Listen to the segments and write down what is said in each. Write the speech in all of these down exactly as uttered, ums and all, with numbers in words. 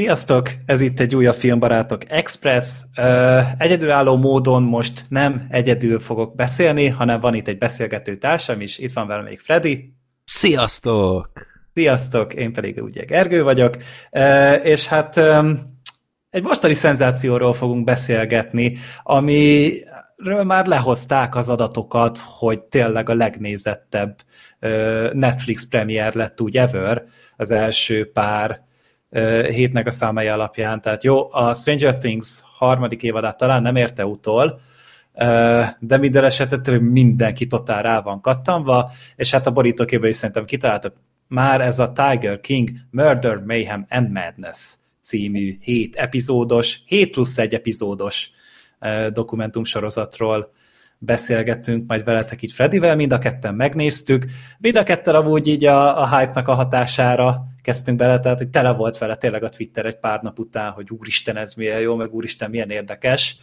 Sziasztok! Ez itt egy újabb Filmbarátok Express. Egyedülálló módon most nem egyedül fogok beszélni, hanem van itt egy beszélgető társam is. Itt van velem még Freddy. Sziasztok! Sziasztok! Én pedig ugye Gergő vagyok. És hát egy mostani szenzációról fogunk beszélgetni, ami... ről már lehozták az adatokat, hogy tényleg a legnézettebb Netflix premier lett úgy ever az első pár hétnek a számai alapján. Tehát jó, a Stranger Things harmadik évadát talán nem érte utol, de minden esetre mindenki totál rá van kattanva, és hát a borítókéből is szerintem kitaláltak már ez a Tiger King Murder, Mayhem and Madness című hét epizódos, hét plusz egy epizódos dokumentumsorozatról beszélgettünk, majd veletek így Fredivel, mind a ketten megnéztük. Mind a ketten amúgy így a, a hype-nak a hatására kezdtünk bele, tehát hogy tele volt vele tényleg a Twitter egy pár nap után, hogy úristen ez milyen jó, meg úristen milyen érdekes.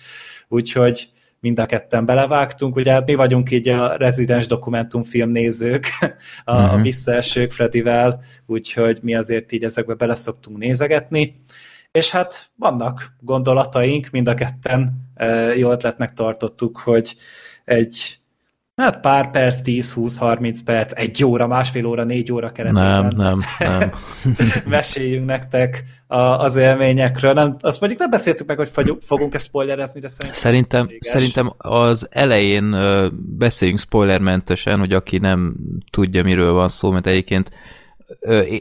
Úgyhogy mind a ketten belevágtunk. Ugye hát mi vagyunk így a rezidens dokumentumfilm nézők, a, mm-hmm. a visszaesők Fredivel, úgyhogy mi azért így ezekbe bele szoktunk nézegetni. És hát vannak gondolataink, mind a ketten jó ötletnek tartottuk, hogy egy hát pár perc, tíz, húsz, harminc perc, egy óra, másfél óra, négy óra keretében. Nem, nem, nem. Meséljünk nektek a, az élményekről. Nem, azt mondjuk nem beszéltük meg, hogy fogunk-e spoilerezni, de szerintem... Szerintem, szerintem az elején beszéljünk spoilermentesen, hogy aki nem tudja, miről van szó, mert egyébként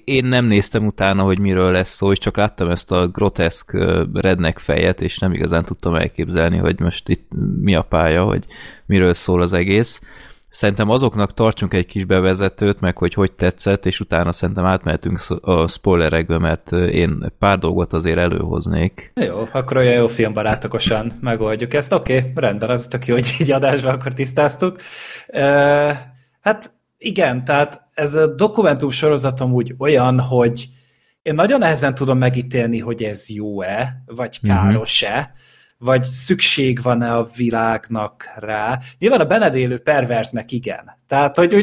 én nem néztem utána, hogy miről lesz szó, és csak láttam ezt a groteszk redneck fejet, és nem igazán tudtam elképzelni, hogy most itt mi a pálya, hogy miről szól az egész. Szerintem azoknak tartsunk egy kis bevezetőt, meg hogy hogy tetszett, és utána szerintem átmehetünk a spoilerekbe, mert én pár dolgot azért előhoznék. Jó, akkor olyan jó filmbarátokosan megoldjuk ezt. Oké, okay, rendben, az tök jó, hogy így adásban akkor tisztáztuk. Uh, hát igen, tehát ez a dokumentum sorozatom úgy olyan, hogy én nagyon nehezen tudom megítélni, hogy ez jó-e, vagy káros-e, vagy szükség van-e a világnak rá. Nyilván a benned élő perverznek igen. Tehát, hogy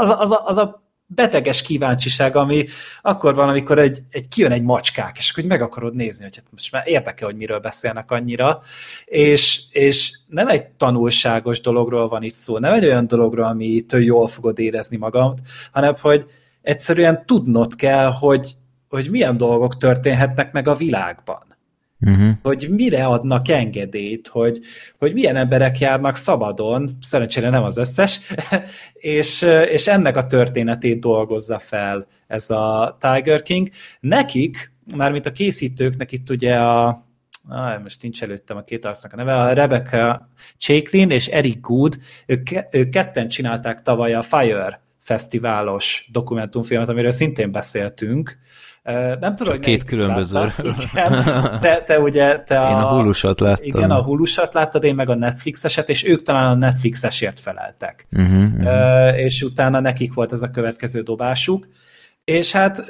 az, az, az a beteges kíváncsiság, ami akkor van, amikor egy, egy, kijön egy macskák, és akkor meg akarod nézni, hogy hát most már érdekel, hogy miről beszélnek annyira, és, és nem egy tanulságos dologról van itt szó, nem egy olyan dologról, amitől jól fogod érezni magad, hanem hogy egyszerűen tudnod kell, hogy, hogy milyen dolgok történhetnek meg a világban. Uh-huh. Hogy mire adnak engedélyt, hogy, hogy milyen emberek járnak szabadon, szerencsére nem az összes, és, és ennek a történetét dolgozza fel ez a Tiger King. Nekik, mármint a készítőknek itt ugye a, ah, most nincs előttem a két arcnak a neve, a Rebecca Chaiklin és Eric Goode, ők, ők ketten csinálták tavaly a Fyre Festivalos dokumentumfilmet, amiről szintén beszéltünk. Nem tudom, két különböző. Igen, te, te ugye... Te a, én a Hulusat láttam. Igen, a Hulusat láttad, én meg a Netflixeset, és ők talán a Netflixesért feleltek. Uh-huh, uh-huh. És utána nekik volt ez a következő dobásuk. És hát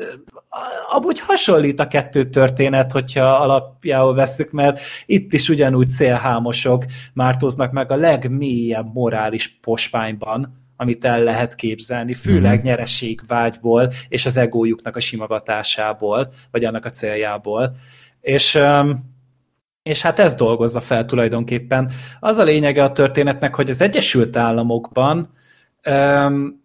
amúgy hasonlít a kettő történet, hogyha alapjául vesszük, mert itt is ugyanúgy szélhámosok mártóznak meg a legmélyebb morális posványban, amit el lehet képzelni, főleg nyereségvágyból és az egójuknak a simogatásából, vagy annak a céljából. És, és hát ez dolgozza fel tulajdonképpen. Az a lényege a történetnek, hogy az Egyesült Államokban um,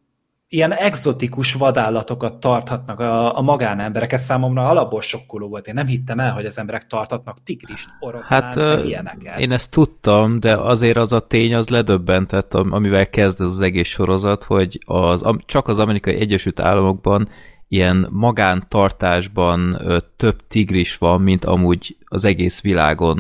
ilyen egzotikus vadállatokat tarthatnak a, a magánemberek. Ez számomra alapból sokkoló volt. Én nem hittem el, hogy az emberek tartatnak tigrist, oroszlánt, hát, meg ilyeneket. Én ezt tudtam, de azért az a tény, az ledöbbentett, amivel kezd ez az egész sorozat, hogy az, csak az Amerikai Egyesült Államokban ilyen magántartásban több tigris van, mint amúgy az egész világon,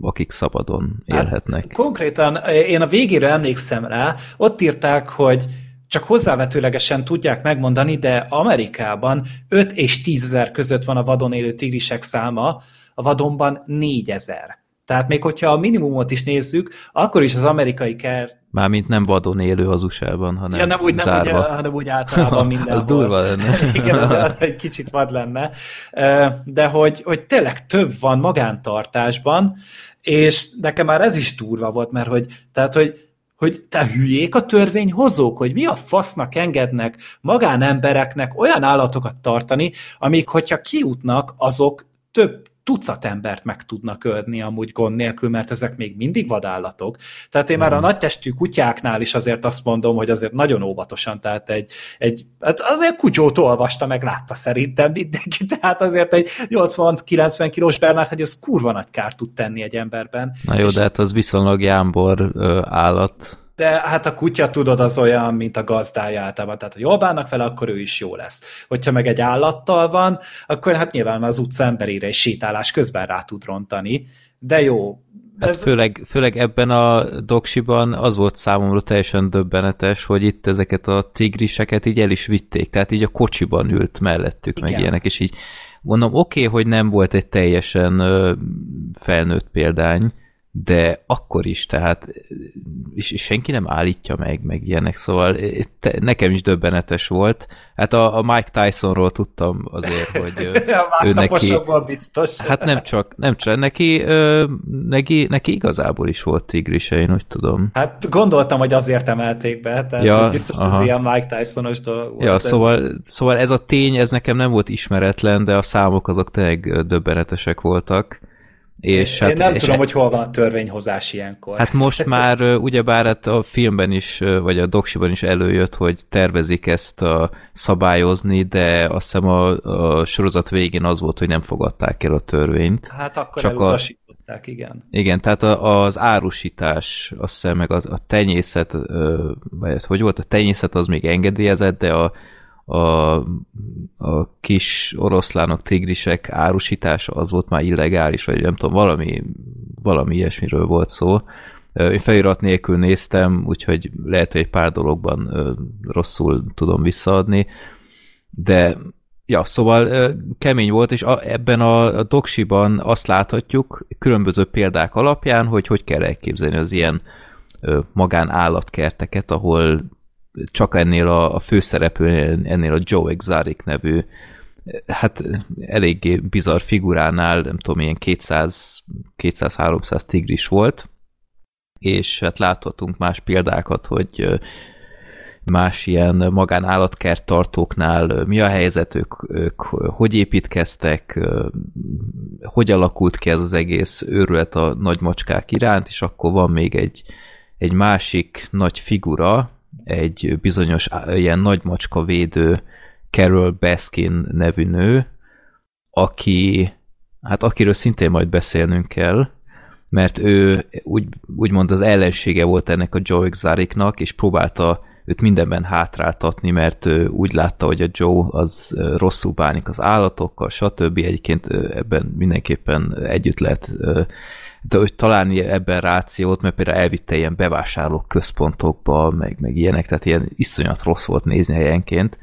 akik szabadon élhetnek. Hát, konkrétan én a végére emlékszem rá, ott írták, hogy csak hozzávetőlegesen tudják megmondani, de Amerikában öt és tízezer között van a vadon élő tigrisek száma, a vadonban négyezer. Tehát még hogyha a minimumot is nézzük, akkor is az amerikai kert... Mármint nem vadon élő az u es á-ban, hanem ja, nem úgy, nem úgy, hanem úgy általában mindenhol. Az durva lenne. Igen, az, az egy kicsit vad lenne. De hogy, hogy tényleg több van magántartásban, és nekem már ez is durva volt, mert hogy, tehát, hogy hogy te hülyék a törvényhozók, hogy mi a fasznak engednek magánembereknek olyan állatokat tartani, amik, hogyha kiutnak, azok több tucat embert meg tudnak ölni amúgy gond nélkül, mert ezek még mindig vadállatok. Tehát én már a nagytestű kutyáknál is azért azt mondom, hogy azért nagyon óvatosan, tehát egy, egy hát azért Kutyót olvasta, meg látta szerintem mindenki, tehát azért egy nyolcvan-kilencven kilós Bernard, hogy az kurva nagy kárt tud tenni egy emberben. Na jó, és... de hát az viszonylag jámbor ö, állat. De hát a kutya, tudod, az olyan, mint a gazdája általában. Tehát, ha jól bánnak vele, akkor ő is jó lesz. Hogyha meg egy állattal van, akkor hát nyilván az utca emberére egy sétálás közben rá tud rontani. De jó. Hát ez... főleg, főleg ebben a doksiban az volt számomra teljesen döbbenetes, hogy itt ezeket a tigriseket így el is vitték. Tehát így a kocsiban ült mellettük, igen, meg ilyenek. És így mondom, oké, okay, hogy nem volt egy teljesen felnőtt példány, de akkor is, tehát és senki nem állítja meg, meg ilyenek, szóval te, nekem is döbbenetes volt. Hát a, a Mike Tysonról tudtam azért, hogy ő neki... biztos. Hát nem csak, nem csak neki, neki, neki igazából is volt tigrise, én úgy tudom. Hát gondoltam, hogy azért emelték be, tehát ja, biztos aha. Az ilyen Mike Tysonos dolog. Ja, szóval, szóval ez a tény, ez nekem nem volt ismeretlen, de a számok azok tényleg döbbenetesek voltak. És én hát, nem és tudom, hát, hogy hol van a törvényhozás ilyenkor. Hát most már ugyebár hát a filmben is, vagy a doksiban is előjött, hogy tervezik ezt a, szabályozni, de azt hiszem a, a sorozat végén az volt, hogy nem fogadták el a törvényt. Hát akkor csak elutasították, a, igen. Igen, tehát a, az árusítás, azt hiszem meg a, a tenyészet, vagy ez hogy volt, a tenyészet az még engedélyezett, de a A, a kis oroszlánok, tigrisek árusítása az volt már illegális, vagy nem tudom, valami, valami ilyesmiről volt szó. Én felirat nélkül néztem, úgyhogy lehet, hogy egy pár dologban rosszul tudom visszaadni, de ja, szóval kemény volt, és a, ebben a, a doksiban azt láthatjuk különböző példák alapján, hogy hogy kell elképzelni az ilyen magánállatkerteket, ahol csak ennél a, a főszereplőnél, ennél a Joe Exotic nevű, hát eléggé bizarr figuránál, nem tudom, ilyen kétszáz-háromszáz tigris volt, és hát láthatunk más példákat, hogy más ilyen magánállatkerttartóknál tartóknál mi a helyzet, ők, ők hogy építkeztek, hogy alakult ki ez az egész őrület a nagymacskák iránt, és akkor van még egy, egy másik nagy figura, egy bizonyos ilyen nagymacska védő Carole Baskin nevű nő, aki, hát akiről szintén majd beszélnünk kell, mert ő úgy, úgymond az ellensége volt ennek a Joe Exoticnak, és próbálta őt mindenben hátráltatni, mert úgy látta, hogy a Joe az rosszul bánik az állatokkal, stb. Egyébként ebben mindenképpen együtt lehet de hogy találni ebben rációt, mert például elvitte ilyen bevásárló központokba, meg, meg ilyenek, tehát ilyen iszonyat rossz volt nézni helyenként,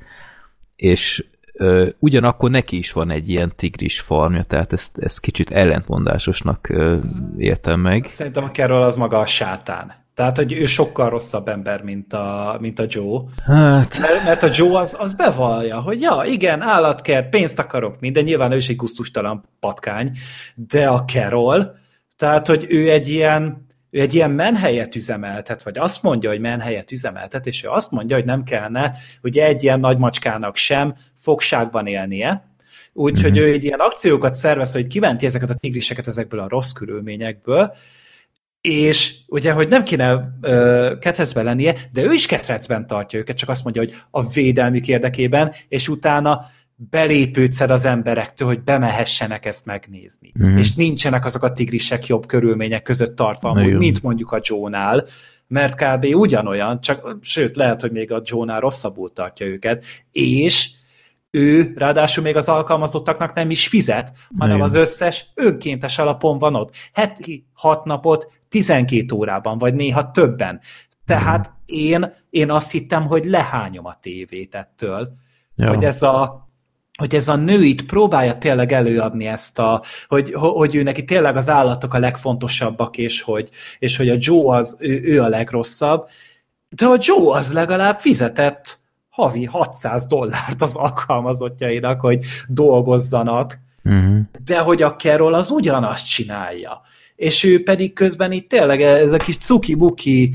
és ö, ugyanakkor neki is van egy ilyen tigris farmja, tehát ezt, ezt kicsit ellentmondásosnak ö, értem meg. Szerintem a Carole az maga a sátán. Tehát, hogy ő sokkal rosszabb ember, mint a, mint a Joe. Hát... Mert, mert a Joe az, az bevallja, hogy ja, igen, állatkert, pénzt akarok, minden, nyilván ő is egy gusztustalan patkány, de a Carole, tehát, hogy ő egy ilyen, ő egy ilyen menhelyet üzemeltet, vagy azt mondja, hogy menhelyet üzemeltet, és ő azt mondja, hogy nem kellene, hogy egy ilyen nagymacskának sem fogságban élnie, úgyhogy mm-hmm. ő egy ilyen akciókat szervez, hogy kiventi ezeket a tigriseket ezekből a rossz körülményekből, és ugye, hogy nem kéne ö, ketrecben lennie, de ő is ketrecben tartja őket, csak azt mondja, hogy a védelmük érdekében, és utána belépőt szed az emberektől, hogy bemehessenek ezt megnézni. Mm. És nincsenek azok a tigrisek jobb körülmények között tartva, amúgy, mint mondjuk a Joe-nál, mert kb. Ugyanolyan, csak, sőt, lehet, hogy még a Joe-nál rosszabbul tartja őket, és ő ráadásul még az alkalmazottaknak nem is fizet, hanem az összes önkéntes alapon van ott. Heti hat napot tizenkét órában, vagy néha többen. Tehát mm. én, én azt hittem, hogy lehányom a tévét ettől. Ja. Hogy ez a hogy ez a nő itt próbálja tényleg előadni ezt a, hogy, hogy ő neki tényleg az állatok a legfontosabbak, és hogy, és hogy a Joe az, ő, ő a legrosszabb, de a Joe az legalább fizetett havi hatszáz dollárt az alkalmazottjainak, hogy dolgozzanak, uh-huh. de hogy a Carole az ugyanazt csinálja. És ő pedig közben itt tényleg ez a kis cuki-buki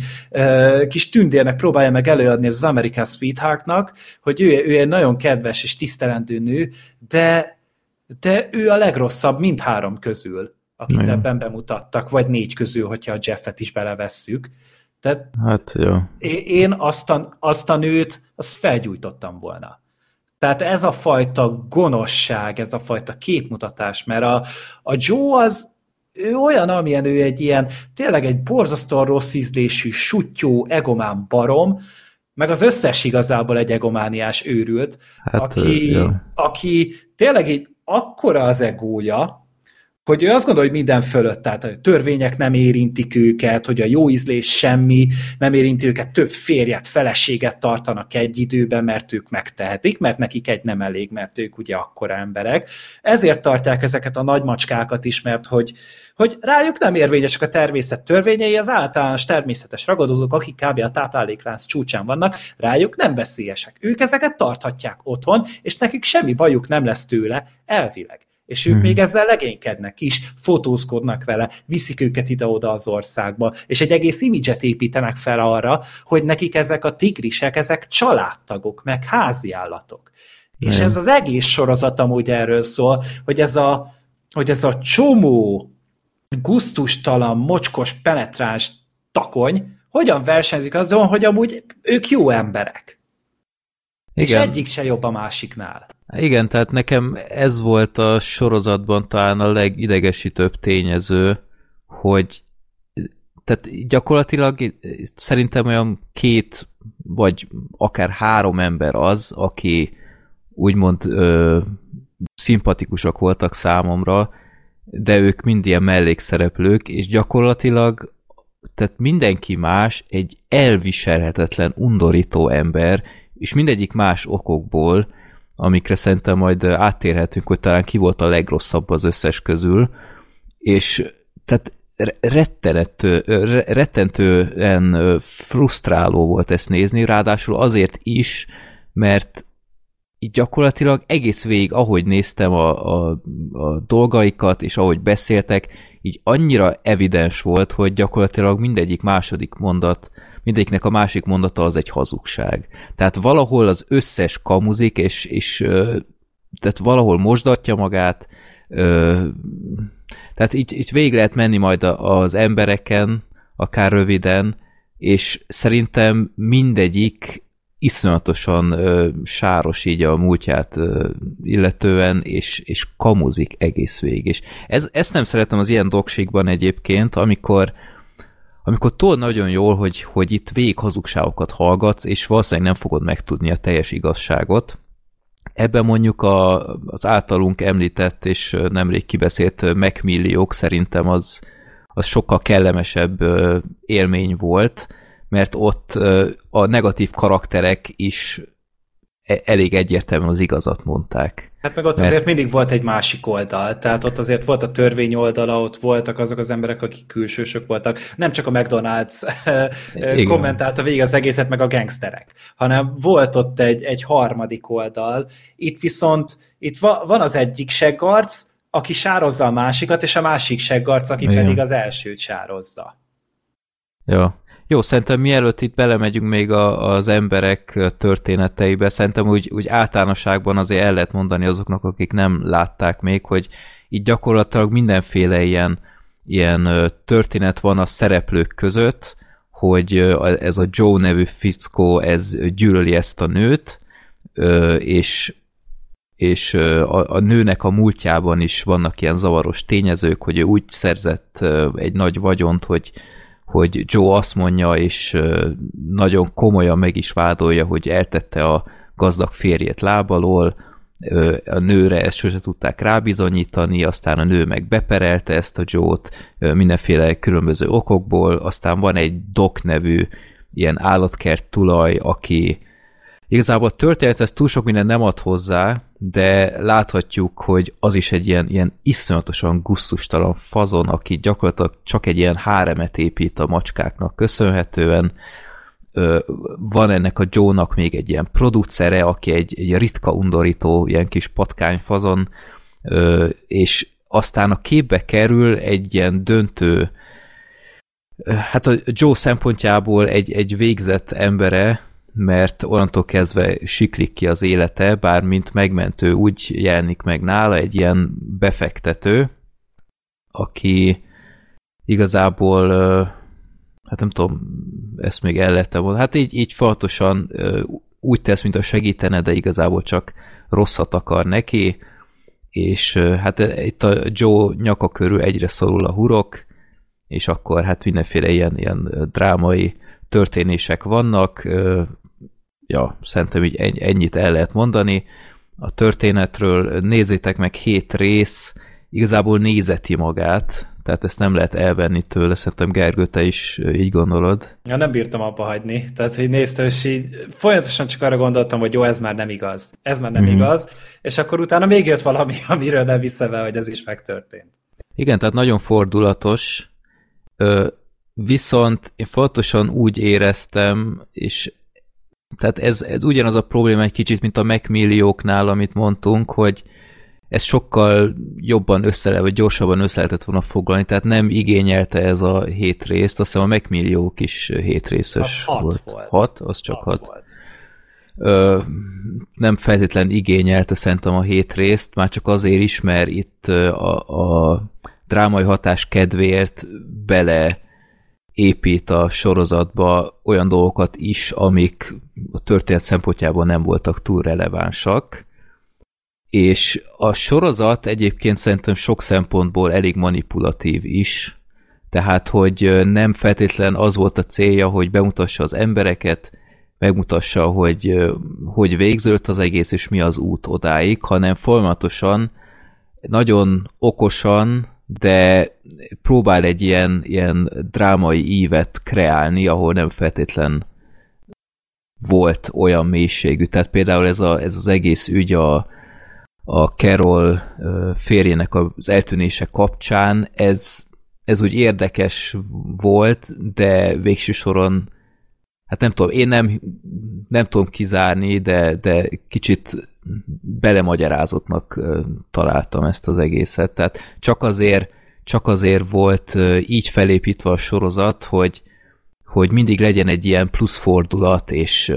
kis tündérnek próbálja meg előadni az American Sweetheartnak, hogy ő, ő egy nagyon kedves és tisztelendő nő, de, de ő a legrosszabb mind három közül, akit igen. ebben bemutattak, vagy négy közül, hogyha a Jeffet is belevesszük. Tehát hát jó. Én azt a, azt a nőt, azt felgyújtottam volna. Tehát ez a fajta gonoszság, ez a fajta képmutatás, mert a, a Joe az, ő olyan, amilyen ő egy ilyen, tényleg egy borzasztóan rossz ízlésű, suttyó, egomán barom, meg az összes igazából egy egomániás őrült, hát, aki, aki tényleg így akkora az egója, hogy ő azt gondolja, hogy minden fölött, tehát a törvények nem érintik őket, hogy a jó ízlés semmi, nem érinti őket, több férjet, feleséget tartanak egy időben, mert ők megtehetik, mert nekik egy nem elég, mert ők ugye akkora emberek. Ezért tartják ezeket a nagymacskákat is, mert hogy, hogy rájuk nem érvényesek a természet törvényei, az általános természetes ragadozók, akik kb. A tápláléklánc csúcsán vannak, rájuk nem veszélyesek. Ők ezeket tarthatják otthon, és nekik semmi bajuk nem lesz tőle, elvileg. És ők hmm. még ezzel legénykednek is, fotózkodnak vele, viszik őket ide-oda az országba, és egy egész imidzset építenek fel arra, hogy nekik ezek a tigrisek, ezek családtagok, meg háziállatok. Hmm. És ez az egész sorozat amúgy erről szól, hogy ez a, hogy ez a csomó, gusztustalan, mocskos, penetráns takony hogyan versenyzik azon, hogy amúgy ők jó emberek. Igen. És egyik se jobb a másiknál. Igen, tehát nekem ez volt a sorozatban talán a legidegesítőbb tényező, hogy tehát gyakorlatilag szerintem olyan két, vagy akár három ember az, aki úgymond ö, szimpatikusak voltak számomra, de ők mind ilyen mellékszereplők, és gyakorlatilag tehát mindenki más egy elviselhetetlen, undorító ember, és mindegyik más okokból, amikre szerintem majd áttérhetünk, hogy talán ki volt a legrosszabb az összes közül, és tehát rettenető, rettentően frusztráló volt ezt nézni, ráadásul azért is, mert így gyakorlatilag egész végig, ahogy néztem a, a, a dolgaikat, és ahogy beszéltek, így annyira evidens volt, hogy gyakorlatilag mindegyik második mondat, mindegyiknek a másik mondata az egy hazugság. Tehát valahol az összes kamuzik, és, és tehát valahol mosdatja magát, tehát így, így végig lehet menni majd az embereken, akár röviden, és szerintem mindegyik iszonyatosan sáros így a múltját illetően, és, és kamuzik egész végig. És ez, ezt nem szeretem az ilyen doksikban egyébként, amikor amikor tudod nagyon jól, hogy, hogy itt végig hazugságokat hallgatsz, és valószínűleg nem fogod megtudni a teljes igazságot. Ebben mondjuk a, az általunk említett és nemrég kibeszélt Macmilliók szerintem az, az sokkal kellemesebb élmény volt, mert ott a negatív karakterek is elég egyértelműen az igazat mondták. Hát meg ott mert... azért mindig volt egy másik oldal, tehát ott azért volt a törvény oldala, ott voltak azok az emberek, akik külsősök voltak, nem csak a McDonald's kommentálta végig az egészet, meg a gangsterek, hanem volt ott egy, egy harmadik oldal, itt viszont itt va- van az egyik seggarc, aki sározza a másikat, és a másik seggarc, aki igen. pedig az elsőt sározza. Jó. Jó, szerintem mielőtt itt belemegyünk még a, az emberek történeteibe, szerintem úgy, úgy általánosságban azért el lehet mondani azoknak, akik nem látták még, hogy itt gyakorlatilag mindenféle ilyen, ilyen történet van a szereplők között, hogy ez a Joe nevű fickó, ez gyűlöli ezt a nőt, és, és a, a nőnek a múltjában is vannak ilyen zavaros tényezők, hogy ő úgy szerzett egy nagy vagyont, hogy hogy Joe azt mondja, és nagyon komolyan meg is vádolja, hogy eltette a gazdag férjét lábalól, a nőre ezt sose tudták rábizonyítani, aztán a nő meg beperelte ezt a Joe-t mindenféle különböző okokból, aztán van egy Doc nevű ilyen állatkert tulaj, aki igazából a történethez túl sok minden nem ad hozzá, de láthatjuk, hogy az is egy ilyen, ilyen iszonyatosan gusztustalan fazon, aki gyakorlatilag csak egy ilyen háremet épít a macskáknak köszönhetően. Van ennek a Joe-nak még egy ilyen producere, aki egy, egy ritka undorító, ilyen kis patkányfazon, és aztán a képbe kerül egy ilyen döntő, hát a Joe szempontjából egy, egy végzett embere, mert onnantól kezdve siklik ki az élete, bár mint megmentő úgy jelenik meg nála egy ilyen befektető, aki igazából, hát nem tudom, ezt még el lehetne volna, hát így, így fontosan úgy tesz, mint a segítene, de igazából csak rosszat akar neki, és hát itt a Joe nyaka körül egyre szorul a hurok, és akkor hát mindenféle ilyen, ilyen drámai történések vannak. Ja, szerintem így ennyit el lehet mondani. A történetről nézzétek meg, hét rész, igazából nézeti magát, tehát ezt nem lehet elvenni tőle, szerintem Gergő, te is így gondolod. Ja, nem bírtam abba hagyni, tehát így néztem, és így folyamatosan csak arra gondoltam, hogy jó, ez már nem igaz, ez már nem hmm. igaz, és akkor utána még jött valami, amiről nem hiszem el, hogy ez is megtörtént. Igen, tehát nagyon fordulatos, viszont én fontosan úgy éreztem, és tehát ez, ez ugyanaz a probléma egy kicsit, mint a megmillióknál, amit mondtunk, hogy ez sokkal jobban össze, vagy gyorsabban össze lehetett volna foglalni, tehát nem igényelte ez a hét részt, azt hiszem a Macmilliók is hét részes az volt. volt. Hat, az csak hat. hat. Volt. Ö, nem feltétlen igényelte szerintem a hét részt, már csak azért is, mert itt a, a drámai hatás kedvéért bele épít a sorozatba olyan dolgokat is, amik a történet szempontjából nem voltak túl relevánsak. És a sorozat egyébként szerintem sok szempontból elég manipulatív is, tehát hogy nem feltétlen az volt a célja, hogy bemutassa az embereket, megmutassa, hogy hogy végződött az egész, és mi az út odáig, hanem folyamatosan, nagyon okosan, de próbál egy ilyen, ilyen drámai ívet kreálni, ahol nem feltétlen volt olyan mélységű. Tehát például ez, a, ez az egész ügy a a Carole férjének az eltűnése kapcsán, ez, ez úgy érdekes volt, de végső soron, hát nem tudom, én nem, nem tudom kizárni, de, de kicsit belemagyarázottnak találtam ezt az egészet. Tehát csak azért, csak azért volt így felépítve a sorozat, hogy, hogy mindig legyen egy ilyen plusz fordulat, és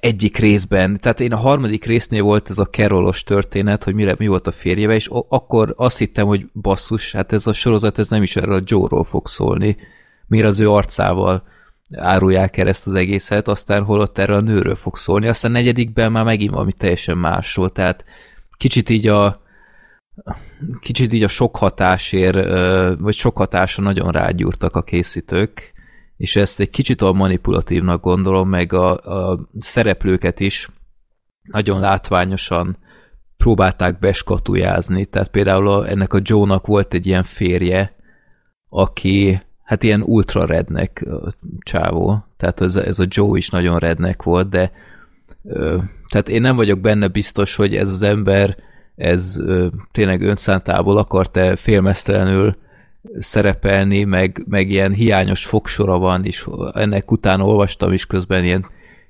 egyik részben, tehát én a harmadik résznél volt ez a Carole-os történet, hogy mire, mi volt a férjével, és akkor azt hittem, hogy basszus, hát ez a sorozat, ez nem is erről a Joe-ról fog szólni, mire az ő arcával árulják el ezt az egészet, aztán holott erről a nőről fog szólni, aztán negyedikben már megint valami teljesen másról, tehát kicsit így a kicsit így a sok hatásért, vagy sok hatásra nagyon rágyúrtak a készítők, és ezt egy kicsit olyan manipulatívnak gondolom, meg a, a szereplőket is nagyon látványosan próbálták beskatujázni. Tehát például a, ennek a Joe-nak volt egy ilyen férje, aki hát ilyen ultra redneck csávó. Tehát ez, ez a Joe is nagyon redneck volt, de ö, tehát én nem vagyok benne biztos, hogy ez az ember ez ö, tényleg önszántából akart-e félmeztelenül szerepelni, meg, meg ilyen hiányos fogsora van, és ennek utána olvastam is közben, ilyen,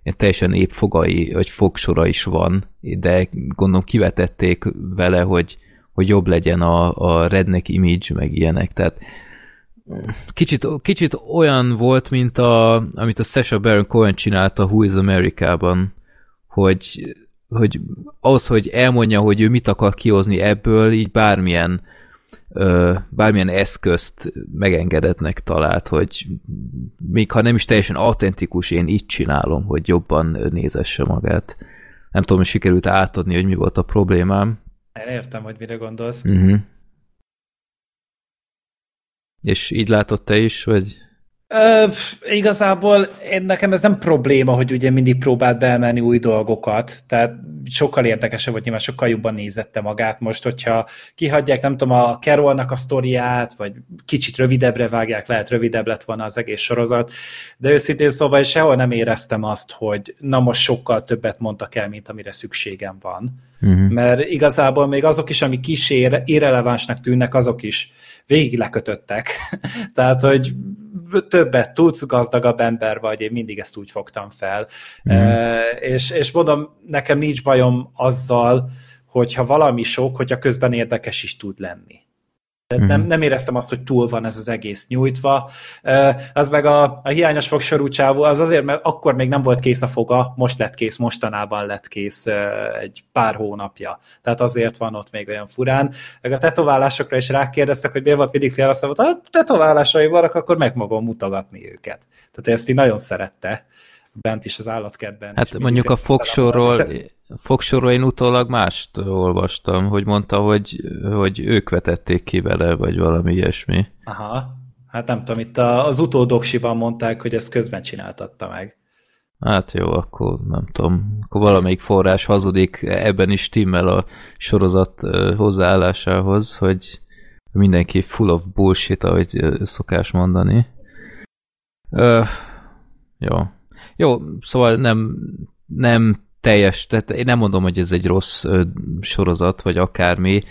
ilyen teljesen épp fogai, vagy fogsora is van, de gondolom kivetették vele, hogy, hogy jobb legyen a, a redneck image, meg ilyenek. Tehát kicsit, kicsit olyan volt, mint a, amit a Sacha Baron Cohen csinált a Who is America-ban, hogy, hogy ahhoz, hogy elmondja, hogy ő mit akar kihozni ebből, így bármilyen bármilyen eszközt megengedetnek talált, hogy még ha nem is teljesen autentikus, én így csinálom, hogy jobban nézesse magát. Nem tudom, hogy sikerült átadni, hogy mi volt a problémám. Elértem, hogy mire gondolsz. Uh-huh. És így látod te is, vagy... Ö, igazából én, nekem ez nem probléma, hogy ugye mindig próbált beemelni új dolgokat, tehát sokkal érdekesebb volt, nyilván sokkal jobban nézette magát most, hogyha kihagyják, nem tudom, a Carole-nak a sztoriát, vagy kicsit rövidebbre vágják, lehet rövidebb lett volna az egész sorozat, de őszintén szóval sehol nem éreztem azt, hogy na most sokkal többet mondtak el, mint amire szükségem van. Uh-huh. Mert igazából még azok is, ami kis irrelevánsnak tűnnek, azok is végig lekötöttek. Tehát, hogy többet tudsz, gazdagabb ember vagy, én mindig ezt úgy fogtam fel. Mm. E, és, és mondom, nekem nincs bajom azzal, hogyha valami sok, hogyha közben érdekes is tud lenni. Mm-hmm. Nem, nem éreztem azt, hogy túl van ez az egész nyújtva. Az meg a, a hiányos fogsorú csávó, az azért, mert akkor még nem volt kész a foga, most lett kész, mostanában lett kész egy pár hónapja. Tehát azért van ott még olyan furán. A tetoválásokra is rákérdeztek, hogy miért volt mindig fél, azt mondta, ha tetoválásai vannak, akkor meg magam mutogatni őket. Tehát ezt így nagyon szerette. Bent is az állatkertben. Hát mondjuk a fogsorról, fogsorról én utólag mást olvastam, hogy mondta, hogy, hogy ők vetették ki vele, vagy valami ilyesmi. Aha, hát nem tudom, itt az utódoksiban mondták, hogy ezt közben csináltatta meg. Hát jó, akkor nem tudom. Akkor valamelyik forrás hazudik, ebben is timmel a sorozat hozzáállásához, hogy mindenki full of bullshit, ahogy szokás mondani. Öh, jó. Jó, szóval nem, nem teljes, tehát én nem mondom, hogy ez egy rossz ö, sorozat, vagy akármi.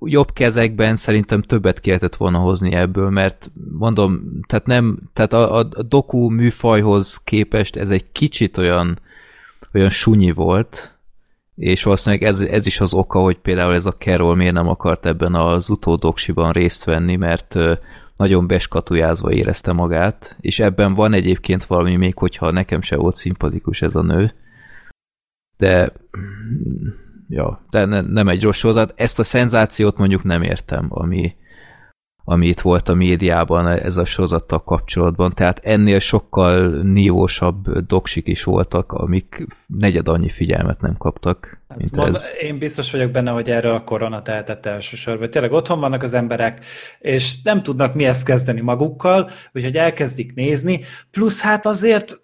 Jobb kezekben szerintem többet kellett volna hozni ebből, mert mondom, tehát, nem, tehát a, a doku műfajhoz képest ez egy kicsit olyan, olyan sunyi volt, és valószínűleg ez, ez is az oka, hogy például ez a Carole miért nem akart ebben az utódoksiban részt venni, mert nagyon beskatujázva érezte magát, és ebben van egyébként valami, még hogyha nekem se volt szimpatikus ez a nő. De, ja, de ne, nem egy rossz sorozat. Ezt a szenzációt mondjuk nem értem, ami, ami itt volt a médiában ez a sorozattal kapcsolatban. Tehát ennél sokkal nívósabb doksik is voltak, amik negyed annyi figyelmet nem kaptak. Mint mond, ez. Én biztos vagyok benne, hogy erre a korona tehetett elsősorban. Tényleg otthon vannak az emberek, és nem tudnak mihez kezdeni magukkal, úgyhogy elkezdik nézni, plusz hát azért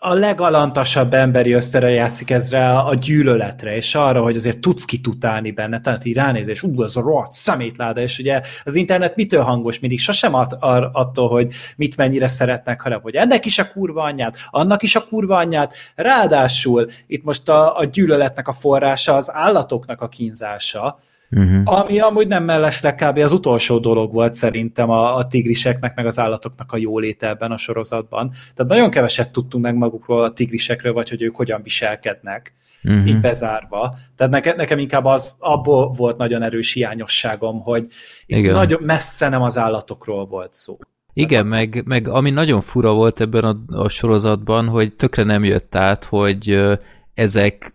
a legalantasabb emberi ösztönre játszik ez rá a gyűlöletre, és arra, hogy azért tudsz kitutálni benne, tehát így ránézés, ú, az a rohadt szemétláda, és ugye az internet mitől hangos mindig? Sosem at- ar- attól, hogy mit mennyire szeretnek, hanem, hogy ennek is a kurva anyját, annak is a kurva anyját, ráadásul itt most a, a gyűlöletnek a forrása, az állatoknak a kínzása, uh-huh. Ami amúgy nem mellesleg kb. Az utolsó dolog volt szerintem a, a tigriseknek, meg az állatoknak a jóléte ebben a sorozatban. Tehát nagyon keveset tudtunk meg magukról a tigrisekről, vagy hogy ők hogyan viselkednek, uh-huh. Így bezárva. Tehát nekem, nekem inkább az abból volt nagyon erős hiányosságom, hogy itt nagyon messze nem az állatokról volt szó. Igen, meg, meg ami nagyon fura volt ebben a, a sorozatban, hogy tökre nem jött át, hogy ezek,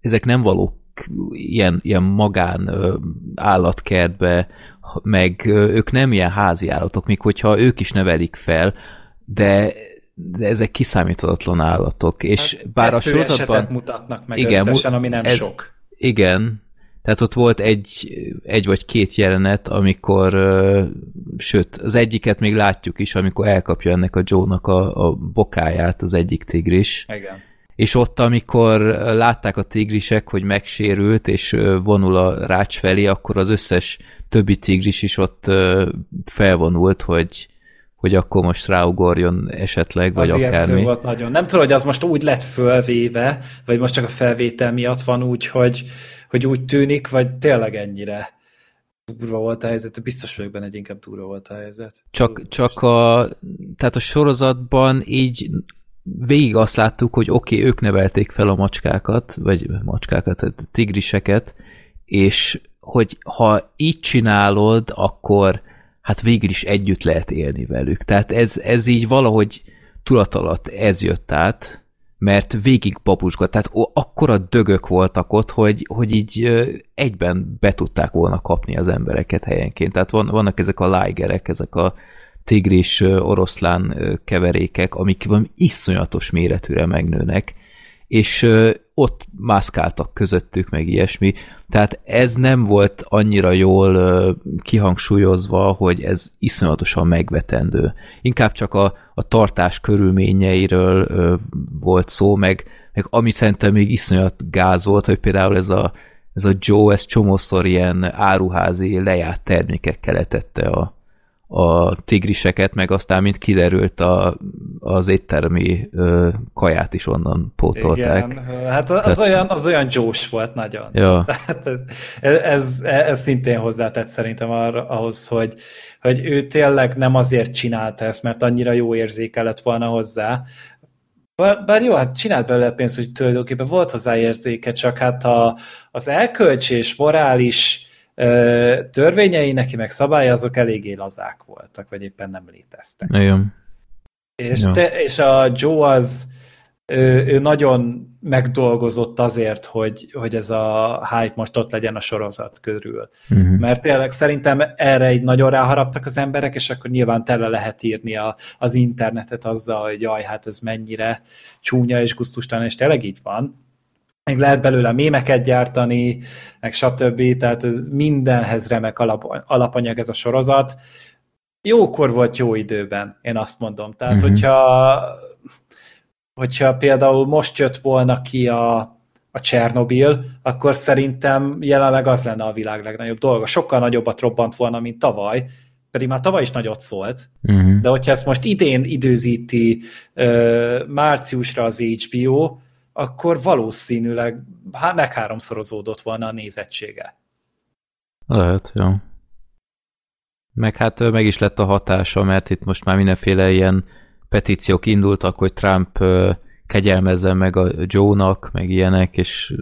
ezek nem valók. Ilyen, ilyen magán ö, állatkertbe, meg ö, ők nem ilyen házi állatok, még hogyha ők is nevelik fel, de, de ezek kiszámíthatatlan állatok. És hát bár a sorozatban mutatnak meg igen, összesen, ami nem ez, sok. Igen, tehát ott volt egy, egy vagy két jelenet, amikor, ö, sőt, az egyiket még látjuk is, amikor elkapja ennek a Joe-nak a, a bokáját az egyik tigris. Igen. És ott, amikor látták a tigrisek, hogy megsérült, és vonul a rács felé, akkor az összes többi tigris is ott felvonult, hogy, hogy akkor most ráugorjon esetleg, vagy az akármi. Az ijesztő volt nagyon. Nem tudom, hogy az most úgy lett fölvéve, vagy most csak a felvétel miatt van úgy, hogy, hogy úgy tűnik, vagy tényleg ennyire durva volt a helyzet. Biztos vagyok benne, hogy inkább durva volt a helyzet. Csak, csak a, tehát a sorozatban így végig azt láttuk, hogy oké, okay, ők nevelték fel a macskákat, vagy macskákat, a tigriseket, és hogy ha így csinálod, akkor hát végül is együtt lehet élni velük. Tehát ez, ez így valahogy tudat alatt ez jött át, mert végig babusgat. Tehát akkora dögök voltak ott, hogy, hogy így egyben be tudták volna kapni az embereket helyenként. Tehát van, vannak ezek a lájgerek, ezek a tigris-oroszlán keverékek, amik valami iszonyatos méretűre megnőnek, és ott mászkáltak közöttük, meg ilyesmi. Tehát ez nem volt annyira jól kihangsúlyozva, hogy ez iszonyatosan megvetendő. Inkább csak a, a tartás körülményeiről volt szó, meg, meg ami szerintem még iszonyat gáz volt, hogy például ez a, ez a Joe, ez csomószor ilyen áruházi lejárt termékekkel etette a a tigriseket, meg aztán, mint kiderült, a, az éttermi ö, kaját is onnan pótolták. Igen, hát az, tehát olyan, az olyan Joe-s volt nagyon. Ja. Tehát ez, ez, ez szintén hozzátett szerintem arra, ahhoz, hogy, hogy ő tényleg nem azért csinálta ezt, mert annyira jó érzéke lett volna hozzá. Bár, bár jó, hát csinált belőle pénzt, hogy tulajdonképpen volt hozzá érzéke, csak hát a, az elkölcs és morális törvényei, neki meg szabály, azok eléggé lazák voltak, vagy éppen nem léteztek. Igen. És, ja. te, és a Joe az, ő, ő nagyon megdolgozott azért, hogy, hogy ez a hype most ott legyen a sorozat körül. Uh-huh. Mert tényleg szerintem erre így nagyon ráharaptak az emberek, és akkor nyilván tele lehet írni a, az internetet azzal, hogy jaj, hát ez mennyire csúnya és gusztustalan, és tényleg így van. Még lehet belőle mémeket gyártani, meg stb. Tehát ez mindenhez remek alap, alapanyag ez a sorozat. Jókor volt jó időben, én azt mondom. Tehát, uh-huh. hogyha, hogyha például most jött volna ki a, a Chernobyl, akkor szerintem jelenleg az lenne a világ legnagyobb dolga. Sokkal nagyobbat robbant volna, mint tavaly, pedig már tavaly is nagyot szólt. Uh-huh. De hogyha ezt most idén időzíti ö, márciusra az há bé o, akkor valószínűleg há, megháromszorozódott volna a nézettsége. Lehet, jó. Meg hát meg is lett a hatása, mert itt most már mindenféle ilyen petíciók indultak, hogy Trump kegyelmezze meg a Joe-nak, meg ilyenek, és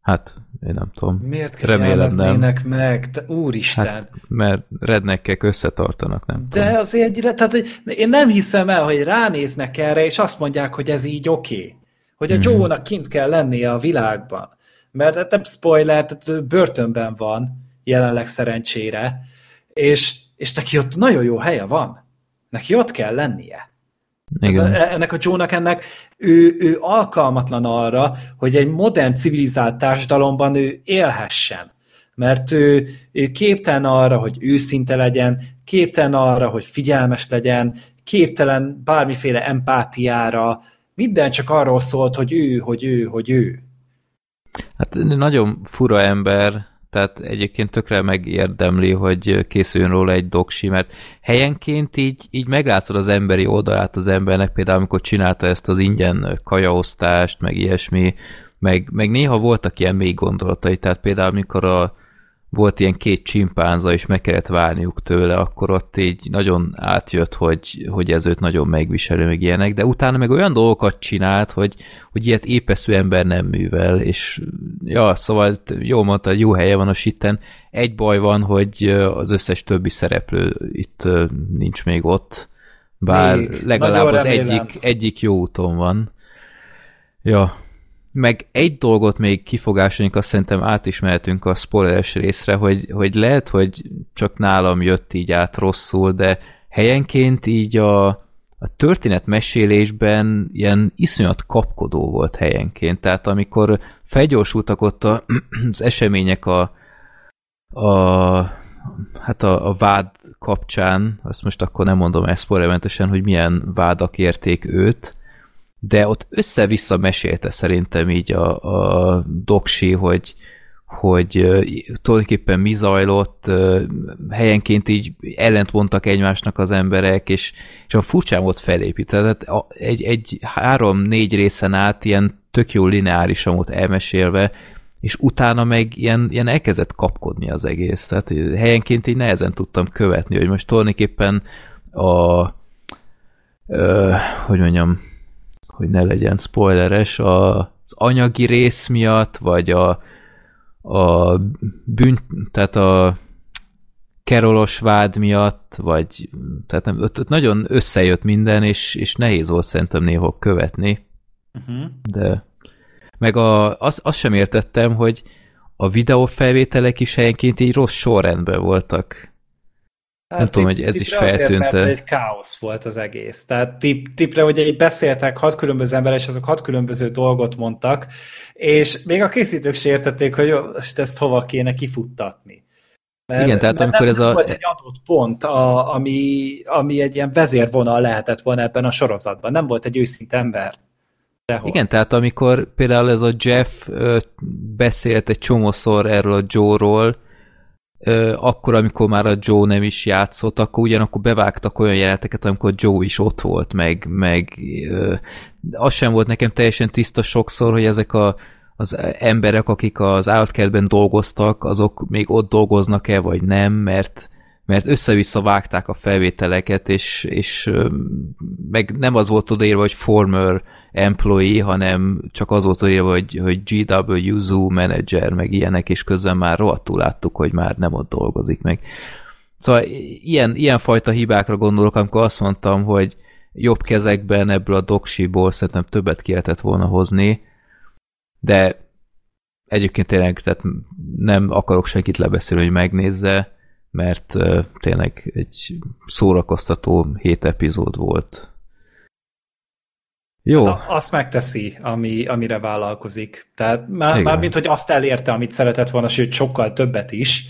hát én nem tudom. Miért kegyelmeznének meg? Te, úristen! Hát, mert redneckek összetartanak, nem De tudom. Azért, tehát én nem hiszem el, hogy ránéznek erre, és azt mondják, hogy ez így oké. Okay. Hogy a mm-hmm. Joe-nak kint kell lennie a világban. Mert nem spoiler, tehát börtönben van jelenleg szerencsére, és, és neki ott nagyon jó helye van. Neki ott kell lennie. Igen. Hát ennek a Joe-nak ennek ő, ő alkalmatlan arra, hogy egy modern civilizált társadalomban ő élhessen. Mert ő, ő képtelen arra, hogy őszinte legyen, képtelen arra, hogy figyelmes legyen, képtelen bármiféle empátiára, minden csak arról szólt, hogy ő, hogy ő, hogy ő. Hát nagyon fura ember, tehát egyébként tökre megérdemli, hogy készüljön róla egy doksi, mert helyenként így, így meglátszod az emberi oldalát az embernek, például amikor csinálta ezt az ingyen kajaosztást, meg ilyesmi, meg, meg néha voltak ilyen mély gondolatai, tehát például amikor a, volt ilyen két csimpánza, és meg kellett válniuk tőle, akkor ott így nagyon átjött, hogy, hogy ez őt nagyon megviselő, meg ilyenek, de utána meg olyan dolgokat csinált, hogy, hogy ilyet épeszű ember nem művel, és ja, szóval jól mondta, jó helye van a sitten. Egy baj van, hogy az összes többi szereplő itt nincs még ott, bár még, legalább az egyik, egyik jó úton van. Ja. Meg egy dolgot még kifogásoljuk, azt szerintem átismerhetünk a spoileres részre, hogy, hogy lehet, hogy csak nálam jött így át rosszul, de helyenként így a, a történetmesélésben ilyen iszonyat kapkodó volt helyenként. Tehát amikor felgyorsultak ott a, az események a, a, hát a, a vád kapcsán, azt most akkor nem mondom el spoilermentesen, hogy milyen vádak érték őt, de ott össze-vissza mesélte szerintem így a, a doksi, hogy, hogy tulajdonképpen mi zajlott, helyenként így ellent mondtak egymásnak az emberek, és, és a furcsán volt felépítve. Tehát egy, egy három-négy részen át ilyen tök jó lineárisan volt elmesélve, és utána meg ilyen, ilyen elkezdett kapkodni az egész. Tehát helyenként így nehezen tudtam követni, hogy most tulajdonképpen a... Ö, hogy mondjam... hogy ne legyen spoileres, az anyagi rész miatt, vagy a, a bűn, tehát a Carole-os vád miatt, vagy tehát nem, ott, ott nagyon összejött minden, és, és nehéz volt szerintem néha követni. Uh-huh. De meg a, az, azt sem értettem, hogy a videófelvételek is helyenként így rossz sorrendben voltak. Hát nem tudom, hogy ez is feltűnt. Azért, egy káosz volt az egész. Tehát tip, tipre, hogy beszéltek hat különböző ember, és azok hat különböző dolgot mondtak, és még a készítők se értették, hogy ezt hova kéne kifuttatni. Mert, igen, tehát amikor ez a... volt egy adott pont, a, ami, ami egy ilyen vezérvonal lehetett volna ebben a sorozatban. Nem volt egy őszinte ember. Dehol. Igen, tehát amikor például ez a Jeff beszélt egy csomószor erről a Joe-ról, akkor, amikor már a Joe nem is játszott, akkor ugyanakkor bevágtak olyan jeleneteket, amikor Joe is ott volt, meg, meg az sem volt nekem teljesen tiszta sokszor, hogy ezek a, az emberek, akik az állatkertben dolgoztak, azok még ott dolgoznak-e, vagy nem, mert, mert össze-vissza vágták a felvételeket, és, és meg nem az volt odaírva, hogy former employee, hanem csak az volt írva, hogy, hogy gé dupla vé Zoo manager, meg ilyenek, és közben már rohadtul láttuk, hogy már nem ott dolgozik meg. Szóval ilyen, ilyen fajta hibákra gondolok, amikor azt mondtam, hogy jobb kezekben ebből a doksiból szerintem többet ki lehetett volna hozni, de egyébként tényleg tehát nem akarok senkit lebeszélni, hogy megnézze, mert uh, tényleg egy szórakoztató hét epizód volt. Jó. Hát azt megteszi, ami, amire vállalkozik. Tehát már, már mint, hogy azt elérte, amit szeretett volna, sőt sokkal többet is,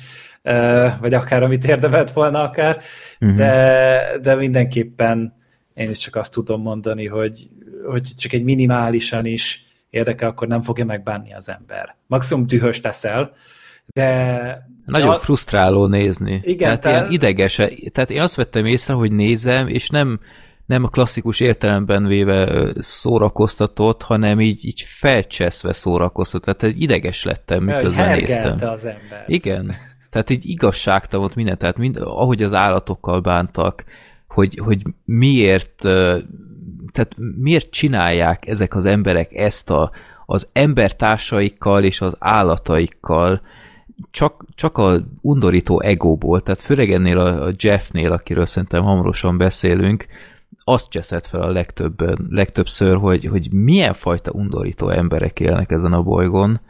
uh, vagy akár amit érdemelt volna akár, uh-huh. de, de mindenképpen én is csak azt tudom mondani, hogy, hogy csak egy minimálisan is érdekel, akkor nem fogja megbánni az ember. Maximum dühös teszel, de... Nagyon a... frusztráló nézni. Igen, tehát te... ilyen ideges. Tehát én azt vettem észre, hogy nézem, és nem, nem a klasszikus értelemben véve szórakoztatott, hanem így, így felcseszve szórakoztatott. Tehát ideges lettem, miközben néztem. Hergelte az embert. Igen. Tehát így igazságtalan volt minden. Tehát mind, ahogy az állatokkal bántak, hogy, hogy miért, tehát miért csinálják ezek az emberek ezt a, az embertársaikkal és az állataikkal, csak, csak a undorító egóból, tehát főleg ennél a Jeffnél, akiről szerintem hamarosan beszélünk, azt cseszett fel a legtöbben, legtöbbször, hogy, hogy milyen fajta undorító emberek élnek ezen a bolygón.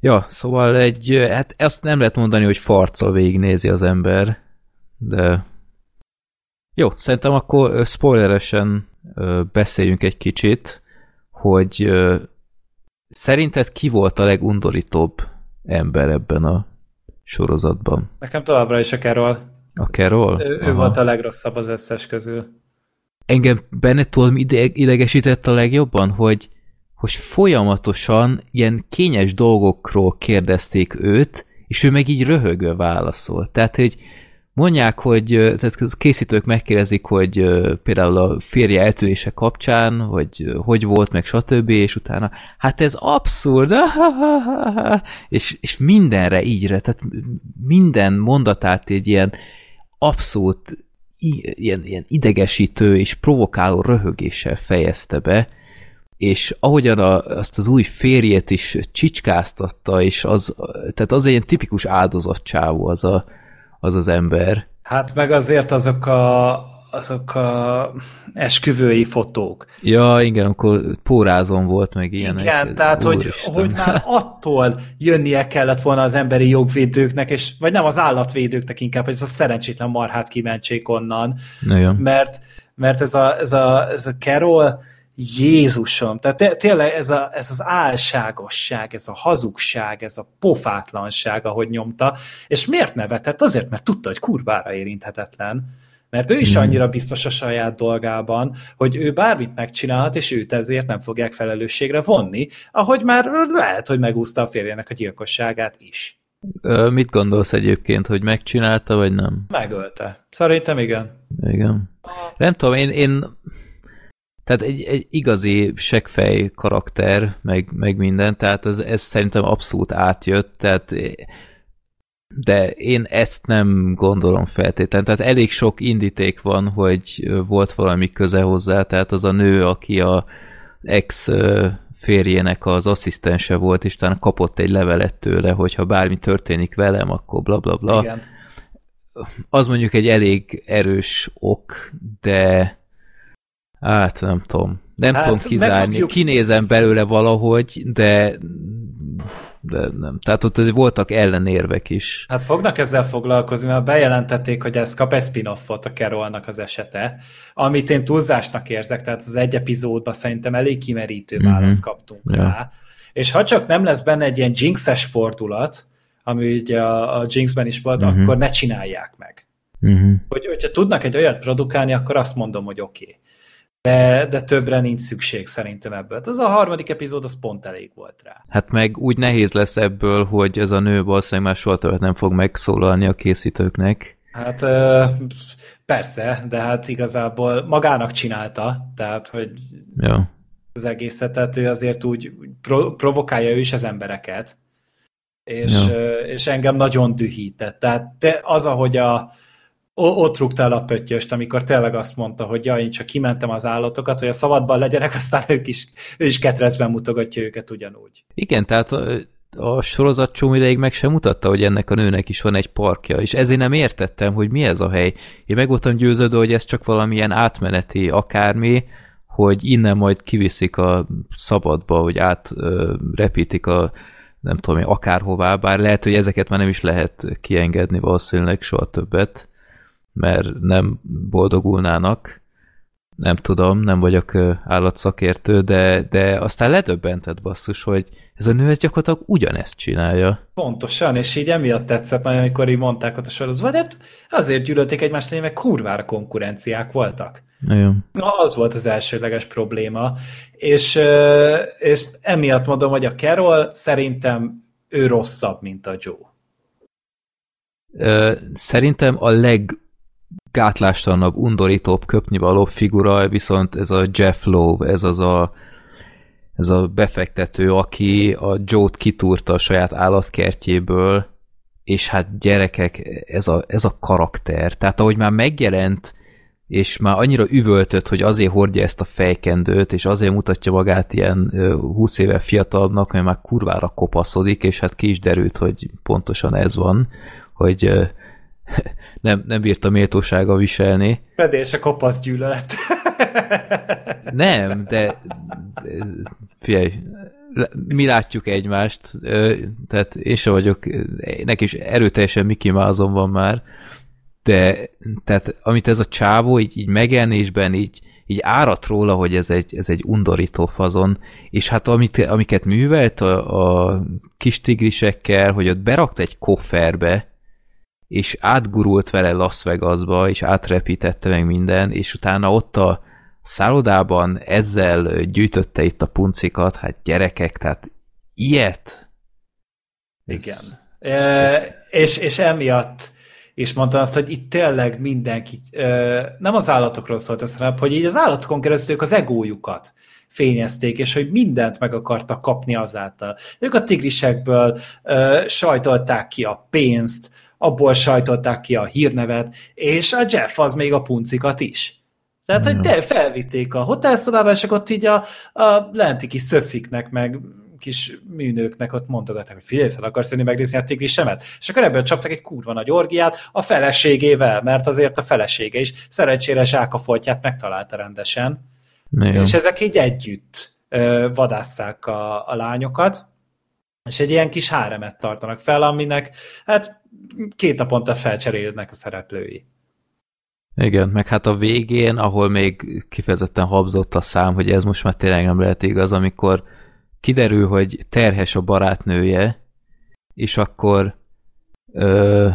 Ja, szóval egy, hát ezt nem lehet mondani, hogy farccal végignézi az ember, de... Jó, szerintem akkor spoileresen beszéljünk egy kicsit, hogy szerinted ki volt a legundorítóbb ember ebben a sorozatban? Nekem továbbra is a Carole. A Carole? Ő, ő volt a legrosszabb az összes közül. Engem benned tudom idegesített a legjobban, hogy, hogy folyamatosan ilyen kényes dolgokról kérdezték őt, és ő meg így röhögve válaszolt. Tehát, hogy mondják, hogy tehát készítők megkérdezik, hogy például a férje eltűnése kapcsán, hogy hogy volt, meg stb. És utána, hát ez abszurd, és, és mindenre ígyre, tehát minden mondatát egy ilyen abszolút ilyen, ilyen idegesítő és provokáló röhögéssel fejezte be, és ahogyan a, azt az új férjét is csicskáztatta, és az, tehát az egy ilyen tipikus áldozatcsávú az a az az ember. Hát meg azért azok a, azok a esküvői fotók. Ja, igen, akkor pórázon volt meg ilyenek. Igen, tehát hogy, hogy már attól jönnie kellett volna az emberi jogvédőknek, és, vagy nem az állatvédőknek inkább, hogy ez a szerencsétlen marhát kimentsék onnan. Mert, mert ez a, ez a, ez a Carole, Jézusom, tehát tényleg ez, a, ez az álságosság, ez a hazugság, ez a pofátlanság, ahogy nyomta, és miért nevetett? Azért, mert tudta, hogy kurvára érinthetetlen, mert ő is annyira biztos a saját dolgában, hogy ő bármit megcsinálhat, és őt ezért nem fogják felelősségre vonni, ahogy már lehet, hogy megúszta a férjének a gyilkosságát is. Ö, mit gondolsz egyébként, hogy megcsinálta, vagy nem? Megölte. Szerintem igen. Igen. Nem tudom, én... én... Tehát egy, egy igazi seggfej karakter, meg, meg minden, tehát ez, ez szerintem abszolút átjött, tehát de én ezt nem gondolom feltétlenül. Tehát elég sok indíték van, hogy volt valami köze hozzá, tehát az a nő, aki az ex férjének az asszisztense volt, és talán kapott egy levelet tőle, hogyha bármi történik velem, akkor bla bla bla. Igen. Az mondjuk egy elég erős ok, de hát nem tudom. Nem hát, tudom kizárni. Kinézem belőle valahogy, de, de nem. Tehát ott voltak ellenérvek is. Hát fognak ezzel foglalkozni, mert bejelentették, hogy ez kap egy spin-offot a Carole-nak az esete, amit én túlzásnak érzek, tehát az egy epizódban szerintem elég kimerítő választ mm-hmm. kaptunk ja. rá. És ha csak nem lesz benne egy ilyen jinxes fordulat, ami ugye a, a jinxben is volt, mm-hmm. akkor ne csinálják meg. Mm-hmm. Hogy, hogyha tudnak egy olyat produkálni, akkor azt mondom, hogy oké. Okay. De, de többre nincs szükség szerintem ebből. Az a harmadik epizód, az pont elég volt rá. Hát meg úgy nehéz lesz ebből, hogy ez a nő valószínűleg már soha többet nem fog megszólalni a készítőknek. Hát persze, de hát igazából magának csinálta, tehát hogy ja. az egészet, tehát ő azért úgy provokálja ő is az embereket, és, ja. és engem nagyon dühített. Tehát az, ahogy a ott rúgtál a pöttyöst, amikor tényleg azt mondta, hogy ja, én csak kimentem az állatokat, hogy a szabadban legyenek, aztán ők is, ő is ketrecben mutogatja őket ugyanúgy. Igen, tehát a, a sorozat csomó ideig meg sem mutatta, hogy ennek a nőnek is van egy parkja, és ezért nem értettem, hogy mi ez a hely. Én meg voltam győződő, hogy ez csak valamilyen átmeneti akármi, hogy innen majd kiviszik a szabadba, hogy átrepítik a nem tudom én, akárhová, bár lehet, hogy ezeket már nem is lehet kiengedni valószínűleg soha többet, mert nem boldogulnának, nem tudom, nem vagyok állatszakértő, de, de aztán ledöbbentett basszus, hogy ez a nő ez gyakorlatilag ugyanezt csinálja. Pontosan, és így emiatt tetszett nagyon, amikor így mondták ott a sorozatban, de azért gyűlölték egymást, mert kurvára konkurenciák voltak. Igen. Na, az volt az elsődleges probléma, és, és emiatt mondom, hogy a Carole szerintem ő rosszabb, mint a Joe. Szerintem a leggátlástalanabb, undorítóbb, köpnyvalóbb figura, viszont ez a Jeff Lowe, ez az a, ez a befektető, aki a Joe-t kitúrta a saját állatkertjéből, és hát gyerekek, ez a, ez a karakter. Tehát ahogy már megjelent, és már annyira üvöltött, hogy azért hordja ezt a fejkendőt, és azért mutatja magát ilyen húsz éve fiatalabbnak, mert már kurvára kopaszodik, és hát ki is derült, hogy pontosan ez van, hogy nem, nem bírta méltósága viselni. Fedés a kopasz gyűlölet. Nem, de figyelj, mi látjuk egymást, tehát én sem vagyok, neki is erőteljesen Mickey Mouse-on van már, de tehát amit ez a csávó így, így megjelenésben így, így árat róla, hogy ez egy, ez egy undorító fazon, és hát amit, amiket művelt a, a kis tigrisekkel, hogy ott berakt egy kofferbe, és átgurult vele Las Vegasba, és átrepítette meg minden, és utána ott a szállodában ezzel gyűjtötte itt a puncikat, hát gyerekek, tehát ilyet. Ez, igen. E, ez... És, és emiatt és mondta azt, hogy itt tényleg mindenki, nem az állatokról szólt ez, hanem, hogy így az állatokon keresztül ők az egójukat fényezték, és hogy mindent meg akartak kapni azáltal. Ők a tigrisekből sajtolták ki a pénzt, abból sajtolták ki a hírnevet, és a Jeff az még a puncikat is. Tehát, hogy te felvitték a hotelszobába, és akkor ott így a, a lenti kis szösziknek, meg kis műnőknek ott mondogatták, hogy figyelj fel, akarsz jönni megnézni a tigrisemet? És akkor ebből csaptak egy kurva nagy orgiát a feleségével, mert azért a felesége is szerencsére zsákafoltját megtalálta rendesen. Milyen. És ezek így együtt ö, vadásszák a, a lányokat, és egy ilyen kis háremet tartanak fel, aminek hát két naponta felcserélődnek a szereplői. Igen, meg hát a végén, ahol még kifejezetten habzott a szám, hogy ez most már tényleg nem lehet igaz, amikor kiderül, hogy terhes a barátnője, és akkor ö,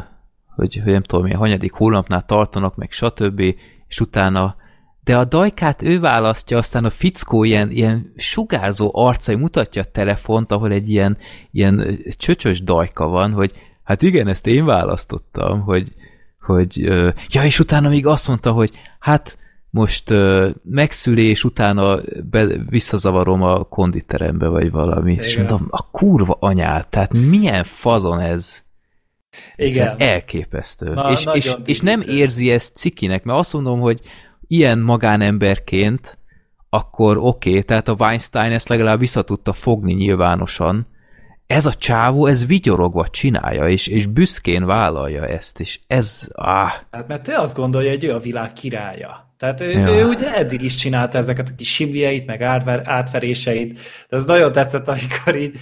hogy, hogy nem tudom én, hanyadik hónapnál tartanak, meg stb., és utána de a dajkát ő választja, aztán a fickó ilyen, ilyen sugárzó arcai mutatja a telefont, ahol egy ilyen, ilyen csöcsös dajka van, hogy hát igen, ezt én választottam, hogy, hogy ö, ja, és utána még azt mondta, hogy hát most uh, megszüli, és utána be, visszazavarom a konditerembe, vagy valami. Igen. És mondom, a kurva anyát, tehát milyen fazon ez? Igen. Elképesztő. Na, és, és, és nem érzi ezt cikinek, mert azt mondom, hogy ilyen magánemberként, akkor oké, okay, tehát a Weinstein ezt legalább visszatudta fogni nyilvánosan. Ez a csávó, ez vigyorogva csinálja, és, és büszkén vállalja ezt, és ez... Áh. Hát mert ő azt gondolja, hogy ő a világ királya. Tehát ő, ja. ő ugye eddig is csinálta ezeket a kis simlieit, meg átveréseit. De ez nagyon tetszett, amikor így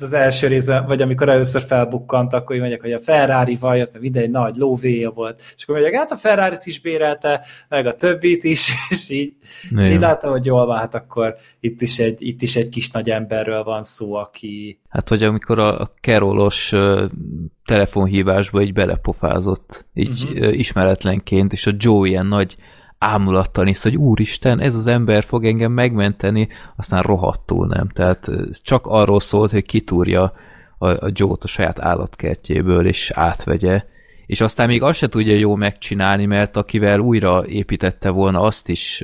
az első részben, vagy amikor először felbukkant, akkor így mondják, hogy a Ferrari-val jött, mert minden egy nagy lóvéja volt. És akkor mondják, hát a Ferrarit is bérelte, meg a többit is, és így, és így láttam, hogy jól van, hát akkor itt is, egy, itt is egy kis nagy emberről van szó, aki... Hát, hogy amikor a Carole-os telefonhívásba így belepofázott, így uh-huh. ismeretlenként, és a Joe ilyen nagy ámulattal néz, hogy úristen, ez az ember fog engem megmenteni, aztán rohadtul nem. Tehát ez csak arról szólt, hogy kitúrja a, a Joe-t a saját állatkertjéből, és átvegye. És aztán még azt se tudja jól megcsinálni, mert akivel újra építette volna, azt is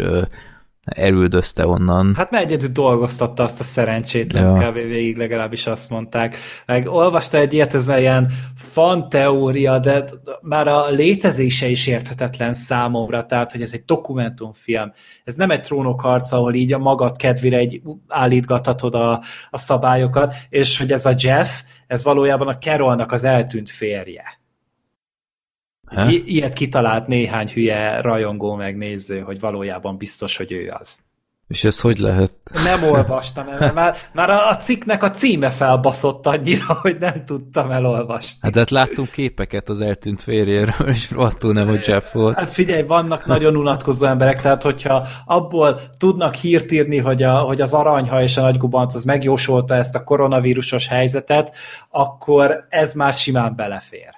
erüldözte onnan. Hát mert egyedül dolgoztatta azt a szerencsétlent, ja. kb. Végig legalábbis azt mondták. Meg olvasta egy ilyet, ez ilyen fan teória, de már a létezése is érthetetlen számomra, tehát hogy ez egy dokumentumfilm. Ez nem egy trónokharc, ahol így a magad kedvére egy állítgathatod a, a szabályokat, és hogy ez a Jeff, ez valójában a Carole-nak az eltűnt férje. I- ilyet kitalált néhány hülye rajongó megnéző, hogy valójában biztos, hogy ő az. És ez hogy lehet? Nem olvastam, mert már, már a cikknek a címe felbaszott annyira, hogy nem tudtam elolvasni. Hát, hát láttunk képeket az eltűnt férjéről, és rohadtul nem, hogy Jeff volt. Hát figyelj, vannak nagyon unatkozó emberek, tehát hogyha abból tudnak hírt írni, hogy, a, hogy az aranyha és a nagy gubanc az megjósolta ezt a koronavírusos helyzetet, akkor ez már simán belefér.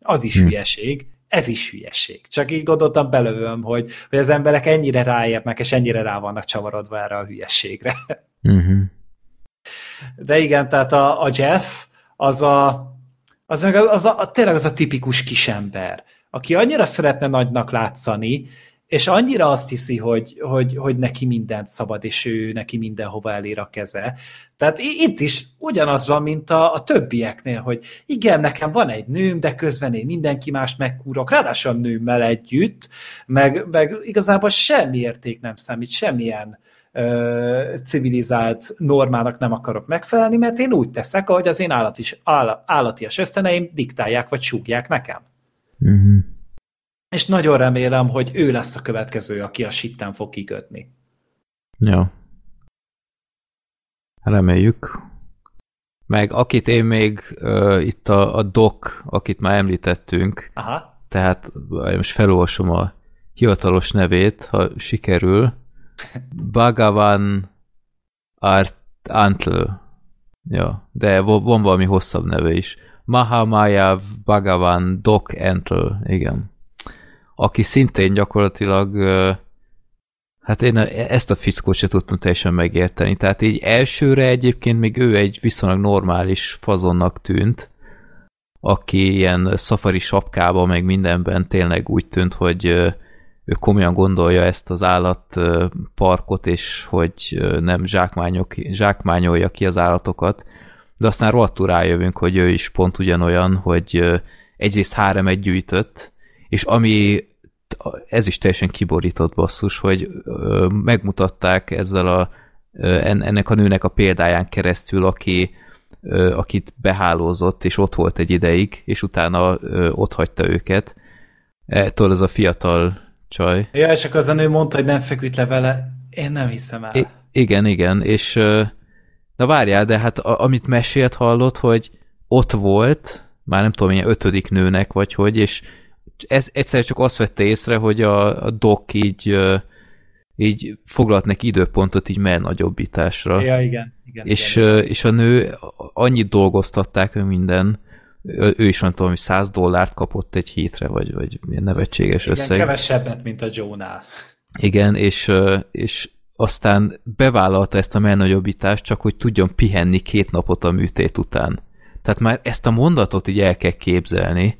Az is hm. hülyeség. Ez is hülyeség. Csak így gondoltam, belövöm, hogy, hogy az emberek ennyire ráérnek, és ennyire rá vannak csavarodva erre a hülyeségre. Uh-huh. De igen, tehát a, a Jeff, az a, az meg az, az a, tényleg az a tipikus kisember, aki annyira szeretne nagynak látszani, és annyira azt hiszi, hogy, hogy, hogy neki mindent szabad, és ő neki mindenhova elér a keze. Tehát itt is ugyanaz van, mint a, a többieknél, hogy igen, nekem van egy nőm, de közben én mindenki mást megkúrok, ráadásul a nőmmel együtt, meg, meg igazából semmi érték nem számít, semmilyen ö, civilizált normának nem akarok megfelelni, mert én úgy teszek, ahogy az én állatis, áll, állatias ösztöneim diktálják, vagy súgják nekem. Mhm. És nagyon remélem, hogy ő lesz a következő, aki a sitten fog kikötni. Ja. Reméljük. Meg akit én még uh, itt a, a doc, akit már említettünk, aha. tehát most felolvasom a hivatalos nevét, ha sikerül. Bhagavan Art Antle. Ja, de van valami hosszabb neve is. Mahamaya Bhagavan Doc Antle, igen. Aki szintén gyakorlatilag, hát én ezt a fickót se tudtam teljesen megérteni. Tehát így elsőre egyébként még ő egy viszonylag normális fazonnak tűnt, aki ilyen szafari sapkában, meg mindenben tényleg úgy tűnt, hogy ő komolyan gondolja ezt az állatparkot, és hogy nem zsákmányolja ki az állatokat. De aztán rohadtul rájövünk, hogy ő is pont ugyanolyan, hogy egyrészt háremet gyűjtött, és ami ez is teljesen kiborított basszus, hogy megmutatták ezzel a, ennek a nőnek a példáján keresztül, aki, akit behálózott, és ott volt egy ideig, és utána ott hagyta őket. Ettől ez a fiatal csaj. Ja, és akkor az a nő mondta, hogy nem feküdt le vele. Én nem hiszem el. I- igen, igen, és na várjál, de hát a, amit mesélt hallott, hogy ott volt, már nem tudom, ilyen ötödik nőnek, vagy hogy, és ez egyszer csak azt vette észre, hogy a, a doc így, így foglalt neki időpontot így mellnagyobbításra. Ja, igen. igen, és, igen. és a nő annyit dolgoztatták ő minden, ő is nem tudom, hogy száz dollárt kapott egy hétre, vagy, vagy milyen nevetséges igen, összeg. Igen, kevesebbet, mint a Joe-nál. Igen, és, és aztán bevállalta ezt a mellnagyobbítást, csak hogy tudjon pihenni két napot a műtét után. Tehát már ezt a mondatot így el kell képzelni,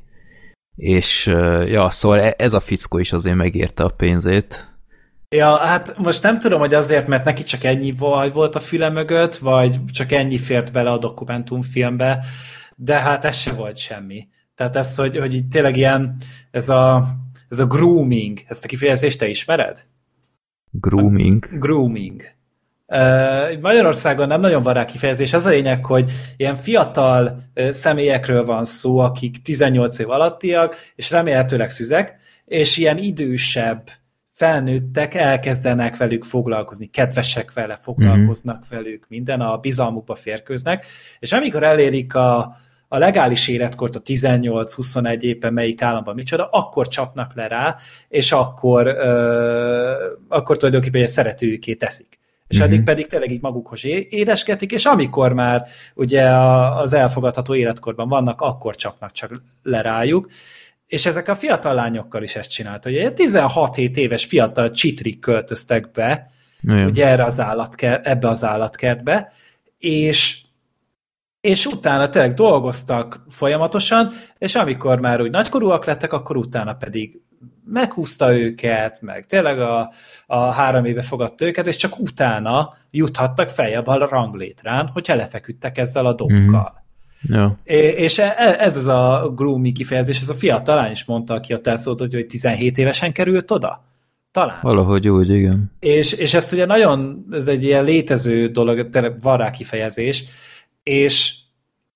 és ja, szóval ez a fickó is azért megérte a pénzét. Ja, hát most nem tudom, hogy azért, mert neki csak ennyi volt a füle mögött, vagy csak ennyi fért bele a dokumentumfilmbe, de hát ez se volt semmi. Tehát ez, hogy, hogy így tényleg ilyen, ez a, ez a grooming, ezt a kifejezést te ismered? Grooming? A, grooming. Magyarországon nem nagyon van rá kifejezés. Az a lényeg, hogy ilyen fiatal személyekről van szó, akik tizennyolc év alattiak, és remélhetőleg szüzek, és ilyen idősebb felnőttek elkezdenek velük foglalkozni, kedvesek vele, foglalkoznak mm-hmm. velük, minden a bizalmukba férkőznek, és amikor elérik a, a legális életkort, a tizennyolc-huszonegy éppen melyik államban micsoda, akkor csapnak le rá, és akkor, euh, akkor tulajdonképpen szeretőjüké teszik. És mm-hmm. addig pedig tényleg így magukhoz édeskedik, és amikor már ugye az elfogadható életkorban vannak, akkor csapnak csak le rájuk. És ezek a fiatal lányokkal is ezt csinálta. Ugye tizenhat-hét éves fiatal csitrik költöztek be, mm. ugye erre az állatkert, ebbe az állatkertbe, és, és utána tényleg dolgoztak folyamatosan, és amikor már úgy nagykorúak lettek, akkor utána pedig meghúzta őket, meg tényleg a, a három éve fogadta őket, és csak utána juthattak feljebb a ranglétrán, hogyha lefeküdtek ezzel a dokkal. Mm. Ja. És ez az a groomy kifejezés, ez a fiatal lány is mondta, aki a telszót, hogy tizenhét évesen került oda. Talán. Valahogy úgy, igen. És, és ezt ugye nagyon, ez egy ilyen létező dolog, van rá kifejezés, és,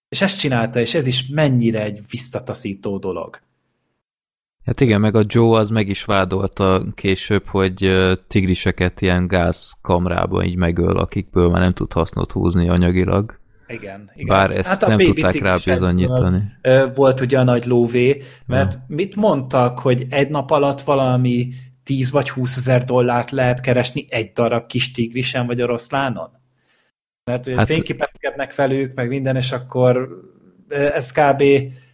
és ezt csinálta, és ez is mennyire egy visszataszító dolog. Hát igen, meg a Joe az meg is vádolta később, hogy tigriseket ilyen gázkamrában így megöl, akikből már nem tud hasznot húzni anyagilag. Igen, igen. Bár ezt hát nem tudták rá bizonyítani. Volt ugye a nagy lóvé, mert ja. mit mondtak, hogy egy nap alatt valami tíz vagy húszezer dollárt lehet keresni egy darab kis tigrisen vagy oroszlánon? Mert ugye hát, fényképezkednek velük, meg minden, és akkor ez kb.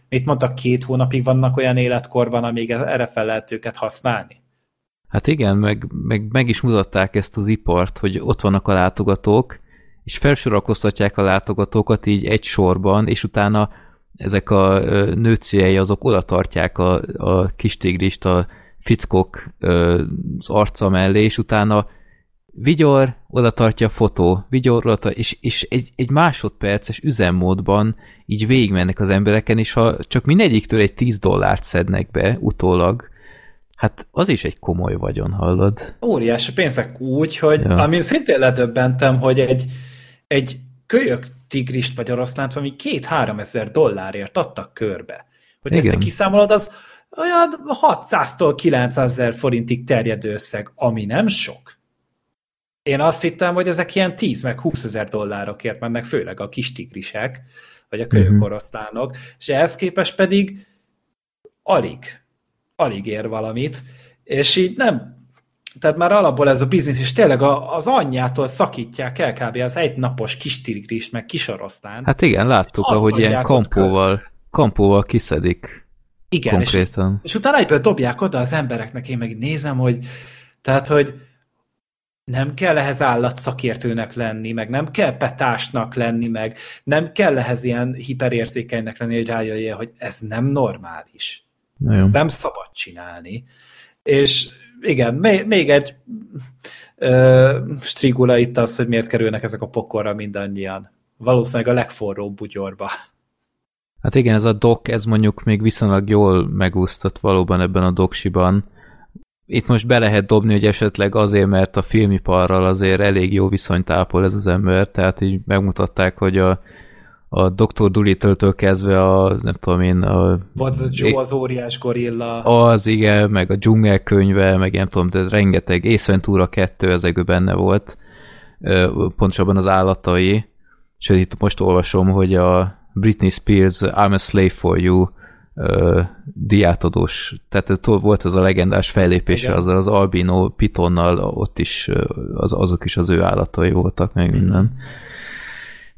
Mit mondtak, két hónapig vannak olyan életkorban, amíg erre fel lehet őket használni. Hát igen, meg, meg, meg is mutatták ezt az ipart, hogy ott vannak a látogatók, és felsorakoztatják a látogatókat így egy sorban, és utána ezek a nőciei azok oda tartják a, a kis tigrist a fickók az arca mellé, és utána vigyor, oda tartja a fotó, vigyor, oda tartja, és, és egy, egy másodperces üzemmódban így végigmennek az embereken, és ha csak mindegyiktől egy tíz dollárt szednek be utólag, hát az is egy komoly vagyon, hallod. Óriási pénzek úgy, hogy ja. amin szintén ledöbbentem, hogy egy, egy kölyök tigrist vagy oroszlánt, ami két-három ezer dollárért adtak körbe. Hogy ezt te kiszámolod, az olyan hatszáztól kilencszázezer forintig terjedő összeg, ami nem sok. Én azt hittem, hogy ezek ilyen tíz meg húszezer dollárokért mennek, főleg a kis tigrisek, vagy a kölyök oroszlánok, és ehhez képest pedig alig alig ér valamit, és így nem, tehát már alapból ez a biznisz, és tényleg az anyjától szakítják el kb. Az egynapos kis tigrist, meg kis oroszlán. Hát igen, láttuk, ahogy ilyen kampóval, kampóval kiszedik. Igen, konkrétan. És, és utána egyből dobják oda az embereknek, én meg nézem, hogy tehát, hogy nem kell ehhez állatszakértőnek lenni, meg nem kell petásnak lenni, meg nem kell ehhez ilyen hiperérzékenynek lenni, hogy rájöjjél, hogy ez nem normális. Nagyon. Ezt nem szabad csinálni. És igen, még, még egy ö, strigula itt az, hogy miért kerülnek ezek a pokorra mindannyian. Valószínűleg a legforróbb bugyorba. Hát igen, ez a dok, ez mondjuk még viszonylag jól megúsztat valóban ebben a doksiban. Itt most be lehet dobni, hogy esetleg azért, mert a filmiparral azért elég jó viszonyt ápol ez az ember, tehát így megmutatták, hogy a a doktor Doolittle-től kezdve a, nem tudom én, a... What's Joe, az óriás gorilla. Az, igen, meg a dzsungelkönyve, meg nem tudom, de rengeteg, Ace Ventura kettő, ezekből benne volt, pontosabban az állatai, sőt, itt most olvasom, hogy a Britney Spears I'm a Slave for You uh, diátadós, tehát volt az a legendás fellépése, azzal az albino pitonnal, ott is az, azok is az ő állatai voltak, meg minden. Mm.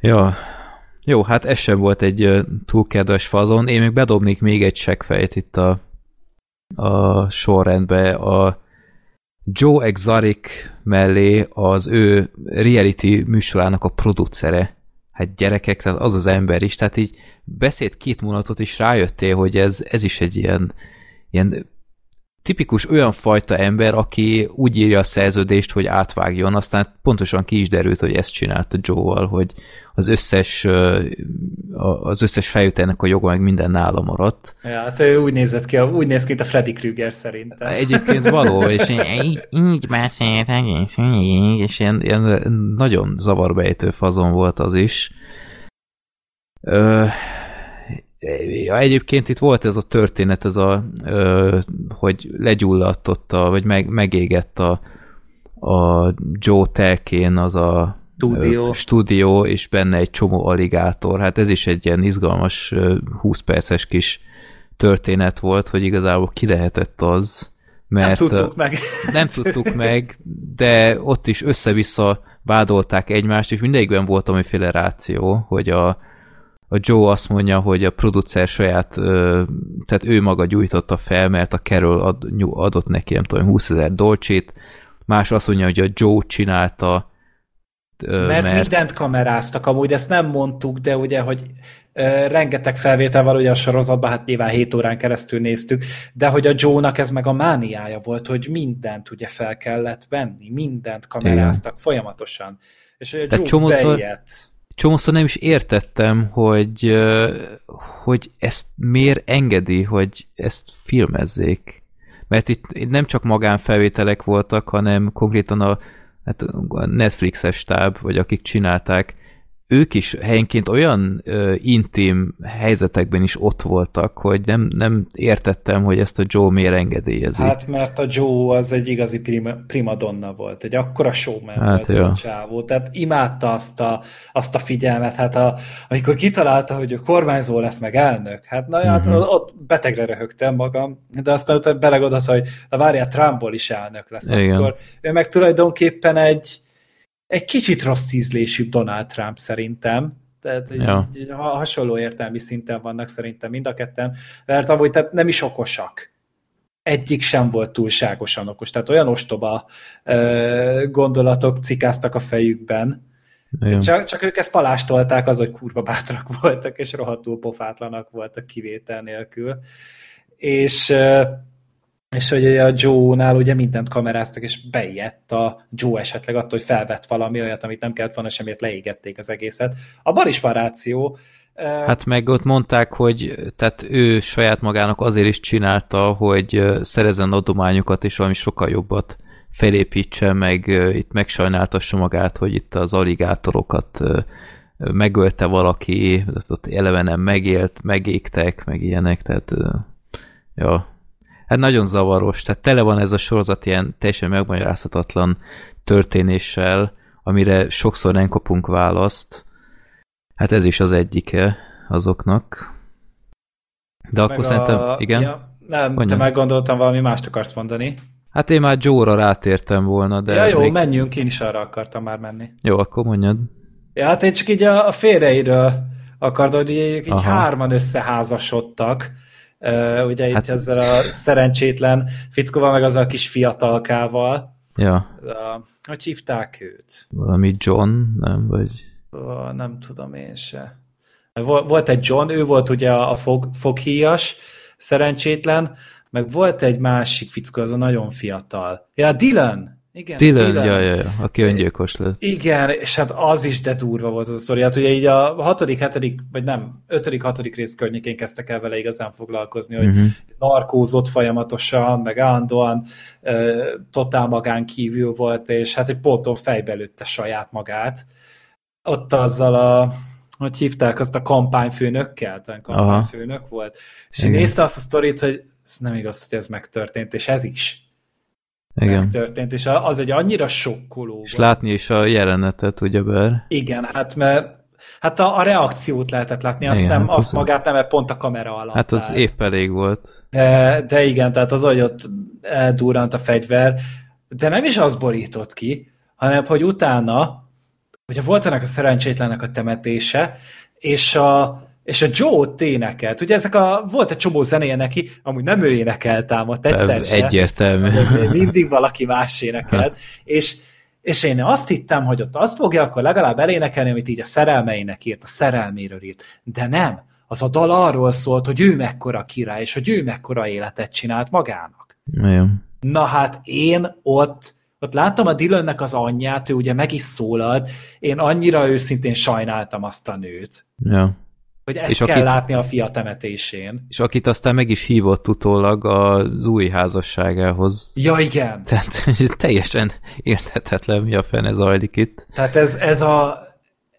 Ja... Jó, hát ez sem volt egy túl kedves fazon. Én még bedobnék még egy seggfejt itt a, a sorrendbe. A Joe Exotic mellé az ő reality műsorának a producere. Hát gyerekek, tehát az az ember is. Tehát így beszélt két mondatot is rájöttél, hogy ez, ez is egy ilyen, ilyen tipikus olyan fajta ember, aki úgy írja a szerződést, hogy átvágjon. Aztán pontosan ki is derült, hogy ezt csinálta Joe-val, hogy az összes, az összes feljöttelnek a joga meg minden nála maradt. Ja, hát ő úgy nézett ki, úgy néz ki, a Freddy Krüger szerintem. Egyébként való, és így, így beszélt egész, így, és ilyen, ilyen nagyon zavarbejtő fazon volt az is. Ö, egyébként itt volt ez a történet, ez a, ö, hogy legyulladt ott, a, vagy meg, megégett a, a Joe telkén az a Stúdió. Stúdió, és benne egy csomó aligátor. Hát ez is egy ilyen izgalmas húsz perces kis történet volt, hogy igazából ki lehetett az, mert nem tudtuk meg. Nem tudtuk meg, de ott is össze-vissza vádolták egymást, és mindegyikben volt amiféle ráció, hogy a, a Joe azt mondja, hogy a producer saját, tehát ő maga gyújtotta fel, mert a Carole ad, adott neki, nem tudom, húszezer dolcsit, más azt mondja, hogy a Joe csinálta, Mert, mert mindent kameráztak, amúgy ezt nem mondtuk, de ugye, hogy e, rengeteg felvétel van ugye a sorozatban, hát nyilván hét órán keresztül néztük, de hogy a Joe-nak ez meg a mániája volt, hogy mindent ugye fel kellett venni, mindent kameráztak igen. folyamatosan. És ugye a Joe csomószor, csomószor nem is értettem, hogy, hogy ezt miért engedi, hogy ezt filmezzék. Mert itt, itt nem csak magánfelvételek voltak, hanem konkrétan a hát a Netflixes stáb, vagy akik csinálták, ők is helyenként olyan ö, intim helyzetekben is ott voltak, hogy nem, nem értettem, hogy ezt a Joe miért engedélyezi. Hát mert a Joe az egy igazi prima, primadonna volt, egy akkora showman hát volt az a csávó, tehát imádta azt a, azt a figyelmet, hát a, amikor kitalálta, hogy ő kormányzó lesz meg elnök, hát na, mm-hmm. hát ott betegre röhögtem magam, de aztán utána belegondoltam, hogy na várjál, Trumpból is elnök lesz, igen. akkor ő meg tulajdonképpen egy Egy kicsit rossz ízlésű Donald Trump szerintem, tehát ja. hasonló értelmi szinten vannak szerintem mind a ketten, mert amúgy tehát nem is okosak. Egyik sem volt túlságosan okos, tehát olyan ostoba ö, gondolatok cikáztak a fejükben, csak, csak ők ezt palástolták az, hogy kurva bátrak voltak, és rohadtul pofátlanak voltak kivétel nélkül. És... Ö, és hogy a Joe-nál ugye mindent kameráztak, és beijedt a Joe esetleg attól, hogy felvett valami olyat, amit nem kellett volna, semmiért leégették az egészet. Abban is van ráció. Hát meg ott mondták, hogy tehát ő saját magának azért is csinálta, hogy szerezzen adományokat, és valami sokkal jobbat felépítse, meg itt megsajnáltassa magát, hogy itt az aligátorokat megölte valaki, ott eleve nem megélt, megégtek, meg ilyenek, tehát ja... Hát nagyon zavaros, tehát tele van ez a sorozat ilyen teljesen megmagyarázhatatlan történéssel, amire sokszor nem kapunk választ. Hát ez is az egyike azoknak. De meg akkor a... szerintem, igen? Ja, nem, Mondjam. Te meggondoltam, valami mást akarsz mondani. Hát én már Joe-ra rátértem volna, de... Ja jó, még... menjünk, én is arra akartam már menni. Jó, akkor mondjad. Ja, hát én csak így a, a férjeiről akartam, hogy így Aha. hárman összeházasodtak. Uh, ugye hát... itt ezzel a szerencsétlen fickóval, meg azzal a kis fiatalkával. Ja. Uh, hogy hívták őt? Valami John, nem? Vagy... Uh, nem tudom én se. Vol- volt egy John, ő volt ugye a fog- foghíjas szerencsétlen, meg volt egy másik fickó, az a nagyon fiatal. Ja, Dillon! Igen, Dillon, Dillon. Ja, ja, ja, aki öngyilkos lett. Igen, és hát az is de durva volt az a sztori. Hát ugye így a hatodik, hetedik, vagy nem, ötödik, hatodik rész környékén kezdtek el vele igazán foglalkozni, hogy uh-huh. narkózott folyamatosan, meg állandóan uh, totál magán kívül volt, és hát egy ponton fejbe lőtte saját magát. Ott azzal a, hogy hívták, azt a kampányfőnökkel, tehát kampányfőnök Aha. volt. És igen. nézte azt a sztorit, hogy ez nem igaz, hogy ez megtörtént, és ez is. Igen. megtörtént, és az egy annyira sokkoló. És volt. Látni is a jelenetet, ugyebár. Igen, hát mert hát a, a reakciót lehetett látni, azt hiszem hát azt az magát nem, mert pont a kamera alatt. Hát az épp elég volt. De, de igen, tehát az, hogy ott eldurrant a fegyver, de nem is az borított ki, hanem hogy utána, hogyha volt ennek a szerencsétlennek a temetése, és a és a Joe-t énekelt. Ugye ezek a, volt egy csomó zenéje neki, amúgy nem ő énekelt ám ott egyszer sem. Egyértelmű. Mindig valaki más énekelt. és, és én azt hittem, hogy ott azt fogja akkor legalább elénekelni, amit így a szerelmeinek írt, a szerelméről írt. De nem. Az a dal arról szólt, hogy ő mekkora király, és hogy ő mekkora életet csinált magának. Jó. Na hát én ott Ott láttam a Dillonnek az anyját, ő ugye meg is szólalt, én annyira őszintén sajnáltam azt a nőt. Jó. Hogy ezt és kell akit, látni a fia temetésén. És akit aztán meg is hívott utólag az új házasságához. Ja, igen. Tehát ez teljesen érthetetlen, mi a fene zajlik itt. Tehát ez, ez, a,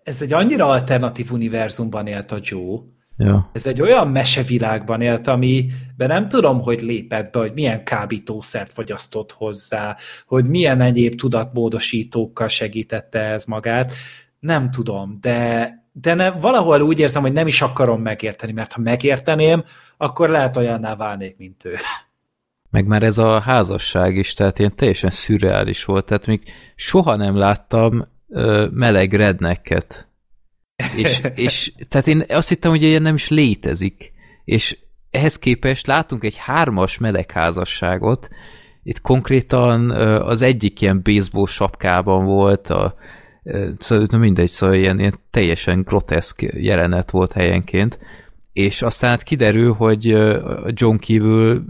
ez egy annyira alternatív univerzumban élt a Joe. Ja. Ez egy olyan mesevilágban élt, amiben nem tudom, hogy lépett be, hogy milyen kábítószert fogyasztott hozzá, hogy milyen egyéb tudatmódosítókkal segítette ez magát. Nem tudom, de... de ne, valahol úgy érzem, hogy nem is akarom megérteni, mert ha megérteném, akkor lehet olyanná válnék, mint ő. Meg már ez a házasság is, tehát ilyen teljesen szürreális volt, tehát még soha nem láttam ö, meleg rednecket. És, és tehát én azt hittem, hogy ilyen nem is létezik. És ehhez képest látunk egy hármas meleg házasságot, itt konkrétan ö, az egyik ilyen baseball sapkában volt, a Szóval mindegy, szóval ilyen, ilyen teljesen groteszk jelenet volt helyenként, és aztán hát kiderül, hogy a John kívül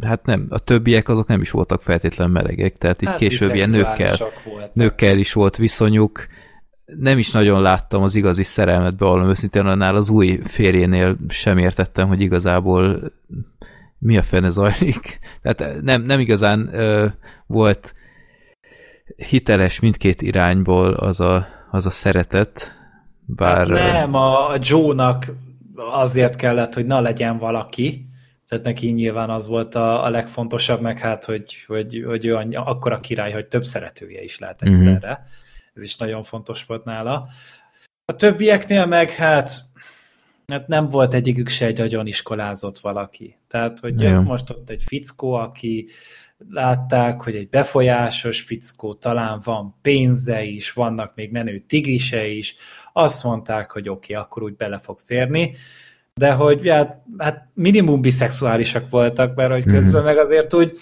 hát nem, a többiek azok nem is voltak feltétlen melegek, tehát hát itt később ilyen nőkkel, nőkkel is volt viszonyuk. Nem is nagyon láttam az igazi szerelmet, bevallom őszintén, annál az új férjénél sem értettem, hogy igazából mi a fene zajlik. Tehát nem, nem igazán ö, volt hiteles mindkét irányból az a, az a szeretet. Bár... Hát nem, a Joe-nak azért kellett, hogy na legyen valaki, tehát neki nyilván az volt a, a legfontosabb, meg hát, hogy, hogy, hogy ő akkora király, hogy több szeretője is lehet egyszerre. Mm-hmm. Ez is nagyon fontos volt nála. A többieknél meg hát, hát nem volt egyikük se egy agyon iskolázott valaki. Tehát, hogy yeah. most ott egy fickó, aki látták, hogy egy befolyásos fickó, talán van pénze is, vannak még menő tigrise is, azt mondták, hogy oké, okay, akkor úgy bele fog férni, de hogy hát, hát minimum biszexuálisak voltak, mert hogy közben meg azért úgy,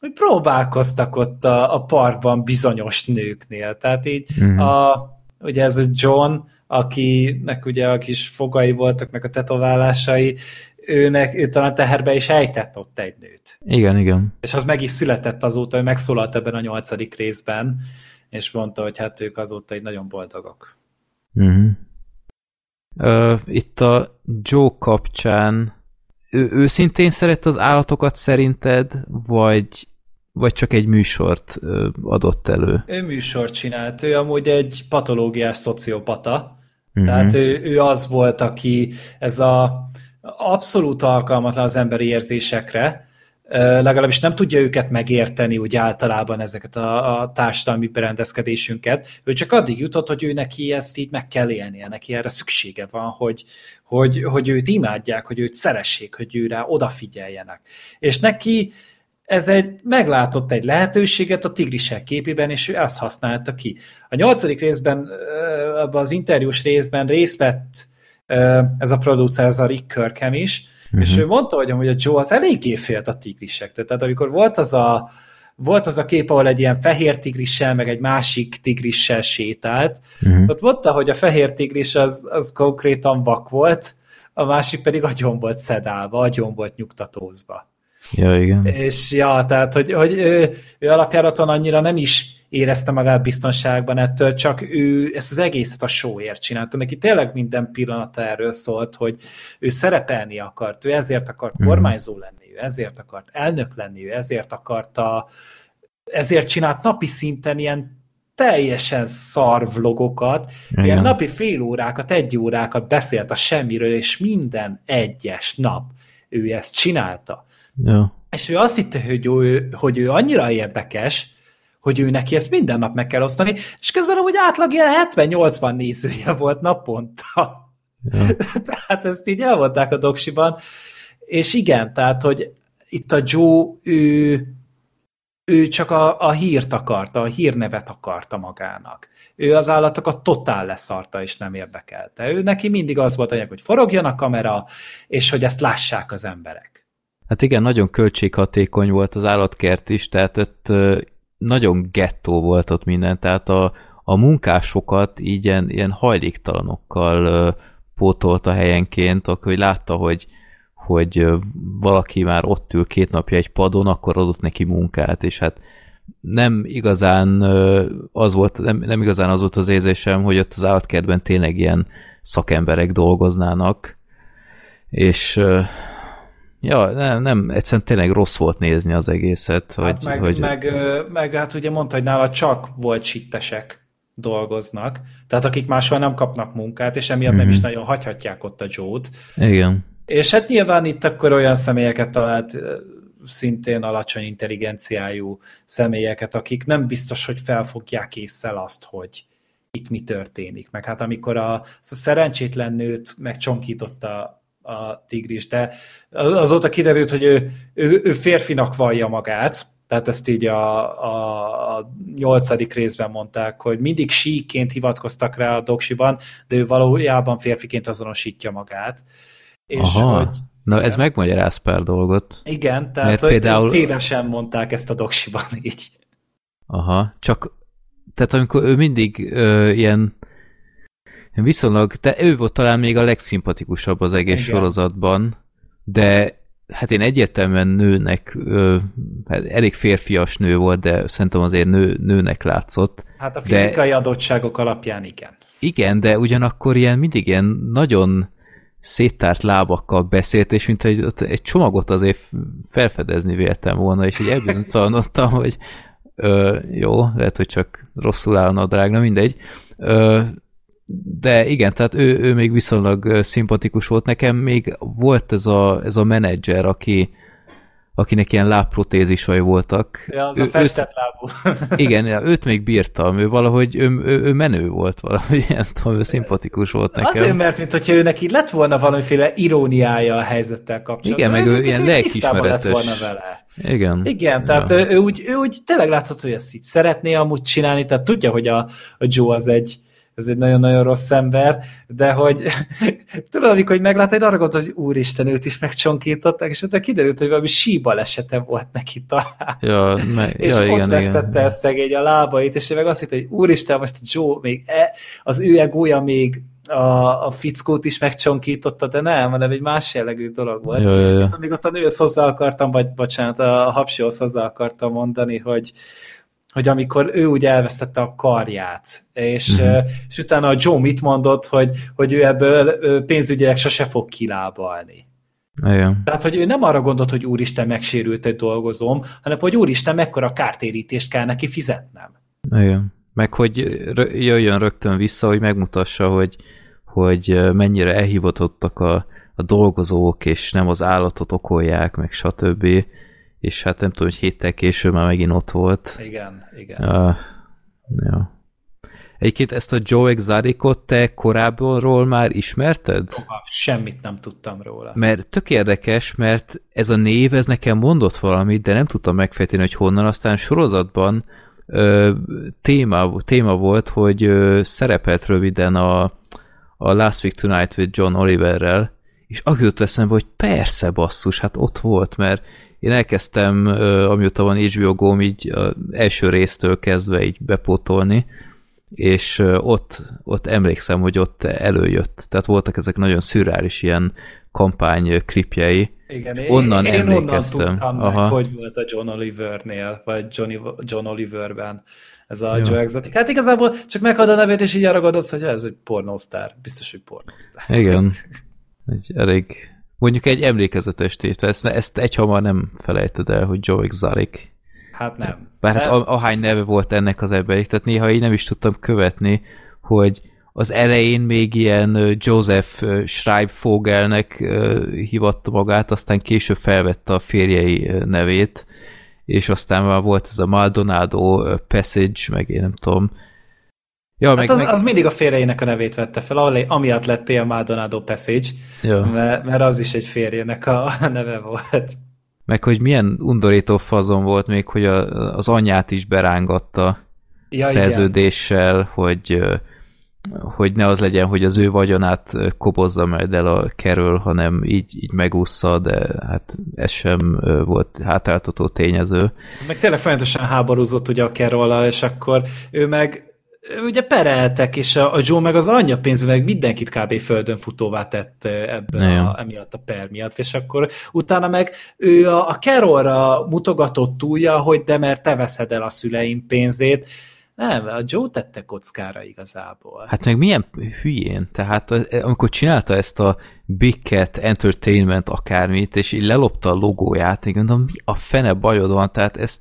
hogy próbálkoztak ott a, a parkban bizonyos nőknél. Tehát így mm. a, ugye ez a John, akinek ugye a kis fogai voltak, meg a tetoválásai, őnek, ő talán teherbe is ejtett ott egy nőt. Igen, igen. És az meg is született azóta, hogy megszólalt ebben a nyolcadik részben, és mondta, hogy hát ők azóta így nagyon boldogok. Mm. Ö, itt a Joe kapcsán ő őszintén szerett az állatokat szerinted, vagy, vagy csak egy műsort adott elő? Ő műsort csinált, ő amúgy egy patológiás szociopata, mm-hmm. tehát ő, ő az volt, aki ez a abszolút alkalmatlan az emberi érzésekre, legalábbis nem tudja őket megérteni úgy általában ezeket a, a társadalmi berendezkedésünket. Ő csak addig jutott, hogy ő neki ezt így meg kell élnie, neki erre szüksége van, hogy, hogy, hogy őt imádják, hogy őt szeressék, hogy őre odafigyeljenek. És neki ez egy, meglátott egy lehetőséget a tigrisek képében, és ő ezt használta ki. A nyolcadik részben, abban az interjús részben részt vett ez a producer, ez a Rick Kirkham is, mm-hmm. és ő mondta, hogy amúgy a Joe az eléggé félt a tigrisektől. Tehát amikor volt az a, volt az a kép, ahol egy ilyen fehér tigrissel, meg egy másik tigrissel sétált, mm-hmm. ott mondta, hogy a fehér tigris az, az konkrétan vak volt, a másik pedig agyon volt szedálva, agyon volt nyugtatózva. Ja, igen. És ja, tehát, hogy, hogy ő, ő alapjáraton annyira nem is érezte magát biztonságban ettől, csak ő ezt az egészet a showért csinálta. Neki tényleg minden pillanata erről szólt, hogy ő szerepelni akart, ő ezért akart kormányzó lenni, ő ezért akart elnök lenni, ő ezért akarta, ezért csinált napi szinten ilyen teljesen szar vlogokat, igen. ilyen napi fél órákat, egy órákat beszélt a semmiről, és minden egyes nap ő ezt csinálta. Ja. És ő azt hitte, hogy ő, hogy ő annyira érdekes, hogy ő neki ezt minden nap meg kell osztani, és közben amúgy átlag ilyen hetven-nyolcvan nézője volt naponta. Ja. Tehát ezt így elmondták a doksiban. És igen, tehát, hogy itt a Joe, ő, ő csak a, a hírt akarta, a hírnevet akarta magának. Ő az állatokat totál leszarta, és nem érdekelte. Ő neki mindig az volt, hogy forogjon a kamera, és hogy ezt lássák az emberek. Hát igen, nagyon költséghatékony volt az állatkert is, tehát itt nagyon gettó volt ott minden, tehát a, a munkásokat így ilyen, ilyen hajléktalanokkal ö, pótolta helyenként, akkor hogy látta, hogy, hogy valaki már ott ül két napja egy padon, akkor adott neki munkát, és hát nem igazán ö, az volt, nem, nem igazán az volt az érzésem, hogy ott az állatkertben tényleg ilyen szakemberek dolgoznának, és ö, ja, nem, nem, egyszerűen tényleg rossz volt nézni az egészet. Hát hogy, meg, hogy... Meg, meg hát ugye mondta, hogy nála csak volt sittesek dolgoznak, tehát akik máshol nem kapnak munkát, és emiatt mm-hmm. nem is nagyon hagyhatják ott a Joe-t. Igen. És hát nyilván itt akkor olyan személyeket talált, szintén alacsony intelligenciájú személyeket, akik nem biztos, hogy felfogják észre azt, hogy itt mi történik. Meg hát amikor a, a szerencsétlen nőt megcsonkította a tigris, de azóta kiderült, hogy ő, ő, ő férfinak vallja magát, tehát ezt így a nyolcadik részben mondták, hogy mindig síként hivatkoztak rá a doksiban, de ő valójában férfiként azonosítja magát. És hogy, na igen, ez megmagyaráz pár dolgot. Igen, tehát például... tévesen mondták ezt a doksiban így. Aha, csak tehát amikor ő mindig ö, ilyen viszonylag, de ő volt talán még a legszimpatikusabb az egész igen. sorozatban, de hát én egyértelműen nőnek, ö, hát elég férfias nő volt, de szerintem azért nő, nőnek látszott. Hát a fizikai de, adottságok alapján igen. Igen, de ugyanakkor ilyen mindig ilyen nagyon széttárt lábakkal beszélt, és mint egy, egy csomagot azért felfedezni véltem volna, és így elbizonytalanodtam, hogy ö, jó, lehet, hogy csak rosszul áll a nadrág, na mindegy. Ö, de igen, tehát ő, ő még viszonylag szimpatikus volt. Nekem még volt ez a, ez a menedzser, aki, akinek ilyen lábprotézisai voltak. Ja, az ő, a festett lábú. Igen, őt még bírtam, ő valahogy, ő, ő, ő menő volt valahogy, nem tudom, ő szimpatikus volt nekem. Azért, mert mintha őnek így lett volna valamiféle iróniája a helyzettel kapcsolatban. Igen, ő, meg ő ilyen lelkiismeretes. Igen. Igen, tehát ja. ő, úgy, ő úgy tényleg látszott, hogy ezt így szeretné amúgy csinálni, tehát tudja, hogy a, a Joe az egy ez egy nagyon-nagyon rossz ember, de hogy tudom, amikor meglátod, arra gondolt, hogy úristen, őt is megcsonkították, és utána kiderült, hogy valami síbalesete volt neki talán. Ja, meg, és ja, ott igen, vesztette igen. el szegény a lábait, és én meg azt hitt, hogy úristen, most Joe még e, az ő egója még a, a fickót is megcsonkította, de nem, hanem egy más jellegű dolog volt. Ja, ja, ja. Viszont még ott a nőhöz hozzá akartam, vagy bocsánat, a hapsihoz hozzá akartam mondani, hogy hogy amikor ő úgy elvesztette a karját, és, mm. és utána a Joe mit mondott, hogy, hogy ő ebből pénzügyileg sose fog kilábalni. Igen. Tehát, hogy ő nem arra gondolt, hogy úristen, megsérült, hogy dolgozom, hanem, hogy úristen, mekkora kártérítést kell neki fizetnem. Igen. Meg, hogy jöjjön rögtön vissza, hogy megmutassa, hogy, hogy mennyire elhivatottak a, a dolgozók, és nem az állatot okolják, meg stb., és hát nem tudom, hogy héttel később már megint ott volt. Igen, igen. Uh, ja. Egyébként ezt a Joe Exoticot te korábbról már ismerted? Oha, semmit nem tudtam róla. Mert tök érdekes, mert ez a név, ez nekem mondott valamit, de nem tudtam megfejteni, hogy honnan. Aztán sorozatban ö, téma, téma volt, hogy ö, szerepelt röviden a, a Last Week Tonight with John Oliverrel, és akit eszembe, hogy persze basszus, hát ott volt, mert én elkezdtem, amióta van há bé o Go-m, így első résztől kezdve így bepótolni, és ott, ott emlékszem, hogy ott előjött. Tehát voltak ezek nagyon szürreális ilyen kampány klipjei. Igen, onnan én, én emlékeztem. Onnan tudtam Aha. meg, hogy volt a John Olivernél, vagy Johnny, John Oliverben ez a ja. Joe Exotic. Hát igazából csak meghallod a nevét, és így arra gondolsz, hogy ez egy pornósztár. Biztos, hogy pornósztár. Igen. Egy elég... Mondjuk egy emlékezetes tév, ezt, ezt egyhamar nem felejted el, hogy Joe Exotic. Hát nem. Bár nem. Hát a, ahány neve volt ennek az embernek, tehát néha így nem is tudtam követni, hogy az elején még ilyen Joseph Schreibvogelnek hivatta magát, aztán később felvette a férjei nevét, és aztán már volt ez a Maldonado Passage, meg én nem tudom. Ja, hát meg, az, meg... az mindig a férjének a nevét vette fel, amiatt lett ilyen Maldonado Passage, ja. mert, mert az is egy férjének a neve volt. Meg hogy milyen undorító fazon volt még, hogy a, az anyját is berángatta ja, szerződéssel, igen. hogy hogy ne az legyen, hogy az ő vagyonát kobozza majd el a Carole, hanem így, így megúszza, de hát ez sem volt hátáltató tényező. Meg tényleg folyamatosan háborúzott ugye a Carole-al, és akkor ő meg ugye pereltek, és a, a Joe meg az anyja pénzüveg mindenkit kb. Földön futóvá tett ebben a, emiatt a per miatt, és akkor utána meg ő a, a Carole-ra mutogatott túlja, hogy de mert te veszed el a szüleim pénzét. Nem, a Joe tette kockára igazából. Hát meg milyen hülyén, tehát amikor csinálta ezt a Big Cat Entertainment akármit, és így lelopta a logóját, én gondolom, mi a fene bajod van, tehát ezt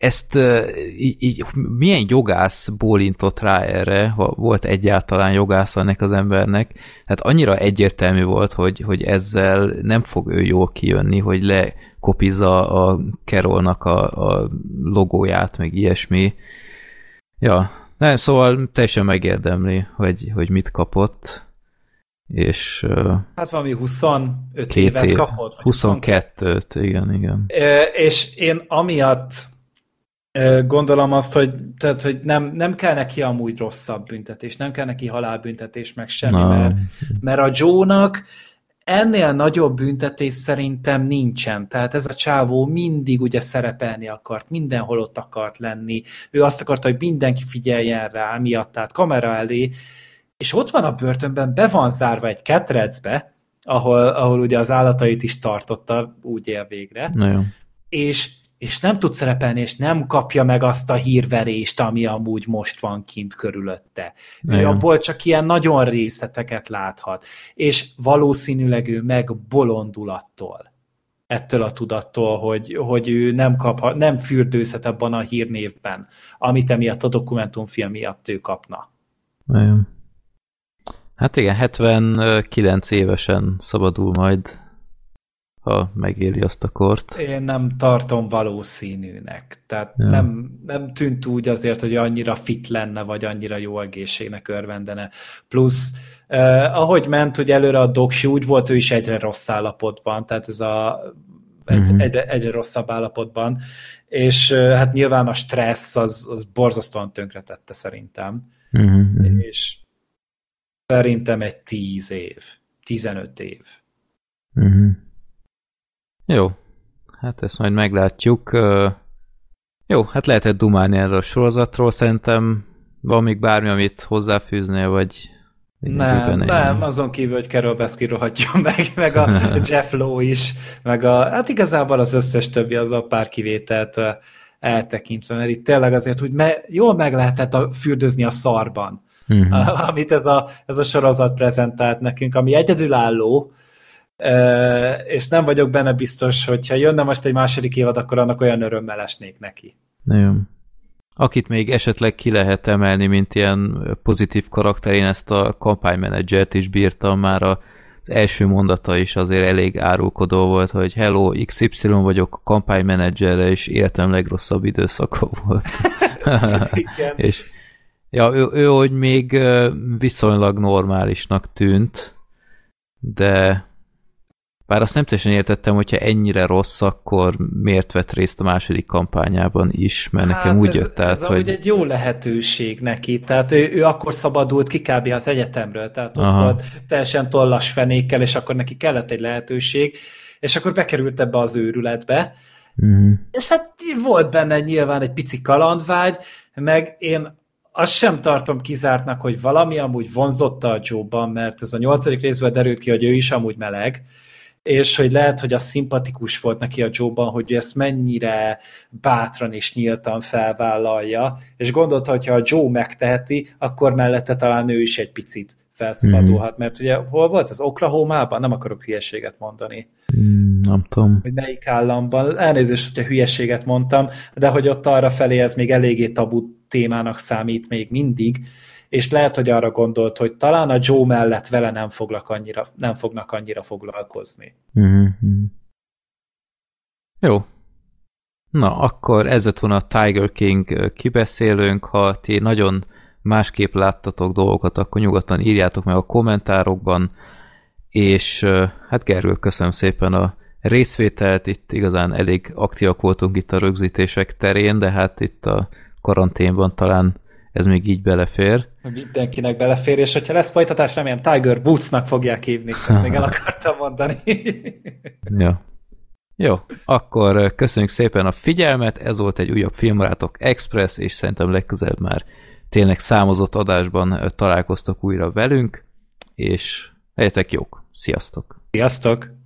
Ezt e, így, milyen jogász bólintott rá erre, ha volt egyáltalán jogász ennek az embernek, hát annyira egyértelmű volt, hogy, hogy ezzel nem fog ő jól kijönni, hogy lekopizza a Carole-nak a, a logóját, meg ilyesmi. Ja, nem, szóval teljesen megérdemli, hogy, hogy mit kapott, és... Hát valami huszonöt évet év, kapott. huszonkettőt, igen, igen. És én amiatt... Gondolom azt, hogy, tehát, hogy nem, nem kell neki amúgy rosszabb büntetés, nem kell neki halálbüntetés, meg semmi, no. mert, mert a Joe-nak ennél nagyobb büntetés szerintem nincsen. Tehát ez a csávó mindig ugye szerepelni akart, mindenhol ott akart lenni. Ő azt akarta, hogy mindenki figyeljen rá miatt, tehát kamera elé. És ott van a börtönben, be van zárva egy ketrecbe, ahol, ahol ugye az állatait is tartotta, úgy él végre. Na jó. És, és nem tud szerepelni, és nem kapja meg azt a hírverést, ami amúgy most van kint körülötte. Ő abból csak ilyen nagyon részleteket láthat. És valószínűleg ő megbolondul attól, ettől a tudattól, hogy, hogy ő nem, kap, nem fürdőzhet abban a hírnévben, amit emiatt a dokumentumfilm miatt ő kapna. Na jó. Hát igen, hetvenkilenc évesen szabadul majd, ha megéli azt a kort. Én nem tartom valószínűnek. Tehát ja. nem, nem tűnt úgy azért, hogy annyira fit lenne, vagy annyira jó egészségnek örvendene. Plusz, eh, ahogy ment, hogy előre a doksi, úgy volt ő is egyre rossz állapotban, tehát ez a egy, mm-hmm. egyre, egyre rosszabb állapotban, és eh, hát nyilván a stressz az, az borzasztóan tönkretette szerintem. Mm-hmm. És szerintem egy tíz év, tizenöt év. Uh-huh. Jó, hát ezt majd meglátjuk. Uh, jó, hát lehetett dumálni erről a sorozatról, szerintem van még bármi, amit hozzáfűznél, vagy... Nem, nem, azon kívül, hogy Carole Baskin rohadjon meg, meg a Jeff Lowe is, meg a, hát igazából az összes többi, az a pár kivételt eltekintve, mert itt tényleg azért, hogy me, jól meg lehetett a, fürdőzni a szarban. Uh-huh. Amit ez a, ez a sorozat prezentált nekünk, ami egyedülálló, és nem vagyok benne biztos, hogyha jönne most egy második évad, akkor annak olyan örömmel esnék neki. Jó. Akit még esetleg ki lehet emelni, mint ilyen pozitív karakter, én ezt a kampánymenedzsert is bírtam, már az első mondata is azért elég árulkodó volt, hogy hello, iksz ipszilon vagyok, kampánymenedzserre, és életem legrosszabb időszaka volt. Igen. és Ja, ő, ő, hogy még viszonylag normálisnak tűnt, de bár azt nem teljesen értettem, hogyha ennyire rossz, akkor miért vett részt a második kampányában is, mert hát nekem úgy ez, jött át, ez hogy... amúgy egy jó lehetőség neki, tehát ő, ő akkor szabadult ki kb. Az egyetemről, tehát ott Aha. volt teljesen tollas fenékkel, és akkor neki kellett egy lehetőség, és akkor bekerült ebbe az őrületbe, mm. és hát volt benne nyilván egy pici kalandvágy, meg én azt sem tartom kizártnak, hogy valami amúgy vonzotta a Joe-ban, mert ez a nyolcadik részben derült ki, hogy ő is amúgy meleg, és hogy lehet, hogy az szimpatikus volt neki a Joe-ban, hogy ezt mennyire bátran és nyíltan felvállalja, és gondolta, hogyha a Joe megteheti, akkor mellette talán ő is egy picit felszabadulhat, mm. mert ugye hol volt ez? Oklahomában? Nem akarok hülyeséget mondani. Mm, nem tudom. Hogy melyik államban? Elnézést, hogyha hülyeséget mondtam, de hogy ott arra felé ez még eléggé tabu témának számít még mindig, és lehet, hogy arra gondolt, hogy talán a Joe mellett vele nem, foglak annyira, nem fognak annyira foglalkozni. Mm-hmm. Jó. Na, akkor ez lett volna a Tiger King kibeszélőnk. Ha ti nagyon másképp láttatok dolgokat, akkor nyugodtan írjátok meg a kommentárokban, és hát Gergő, köszönöm szépen a részvételt, itt igazán elég aktívak voltunk itt a rögzítések terén, de hát itt a karanténban talán ez még így belefér. Mindenkinek belefér, és hogyha lesz folytatás, remélem Tiger Woods-nak fogják hívni, ezt még el akartam mondani. ja. Jó, akkor köszönjük szépen a figyelmet, ez volt egy újabb Filmbarátok Express, és szerintem legközelebb már tényleg számozott adásban találkoztok újra velünk, és legyetek jók, sziasztok! Sziasztok!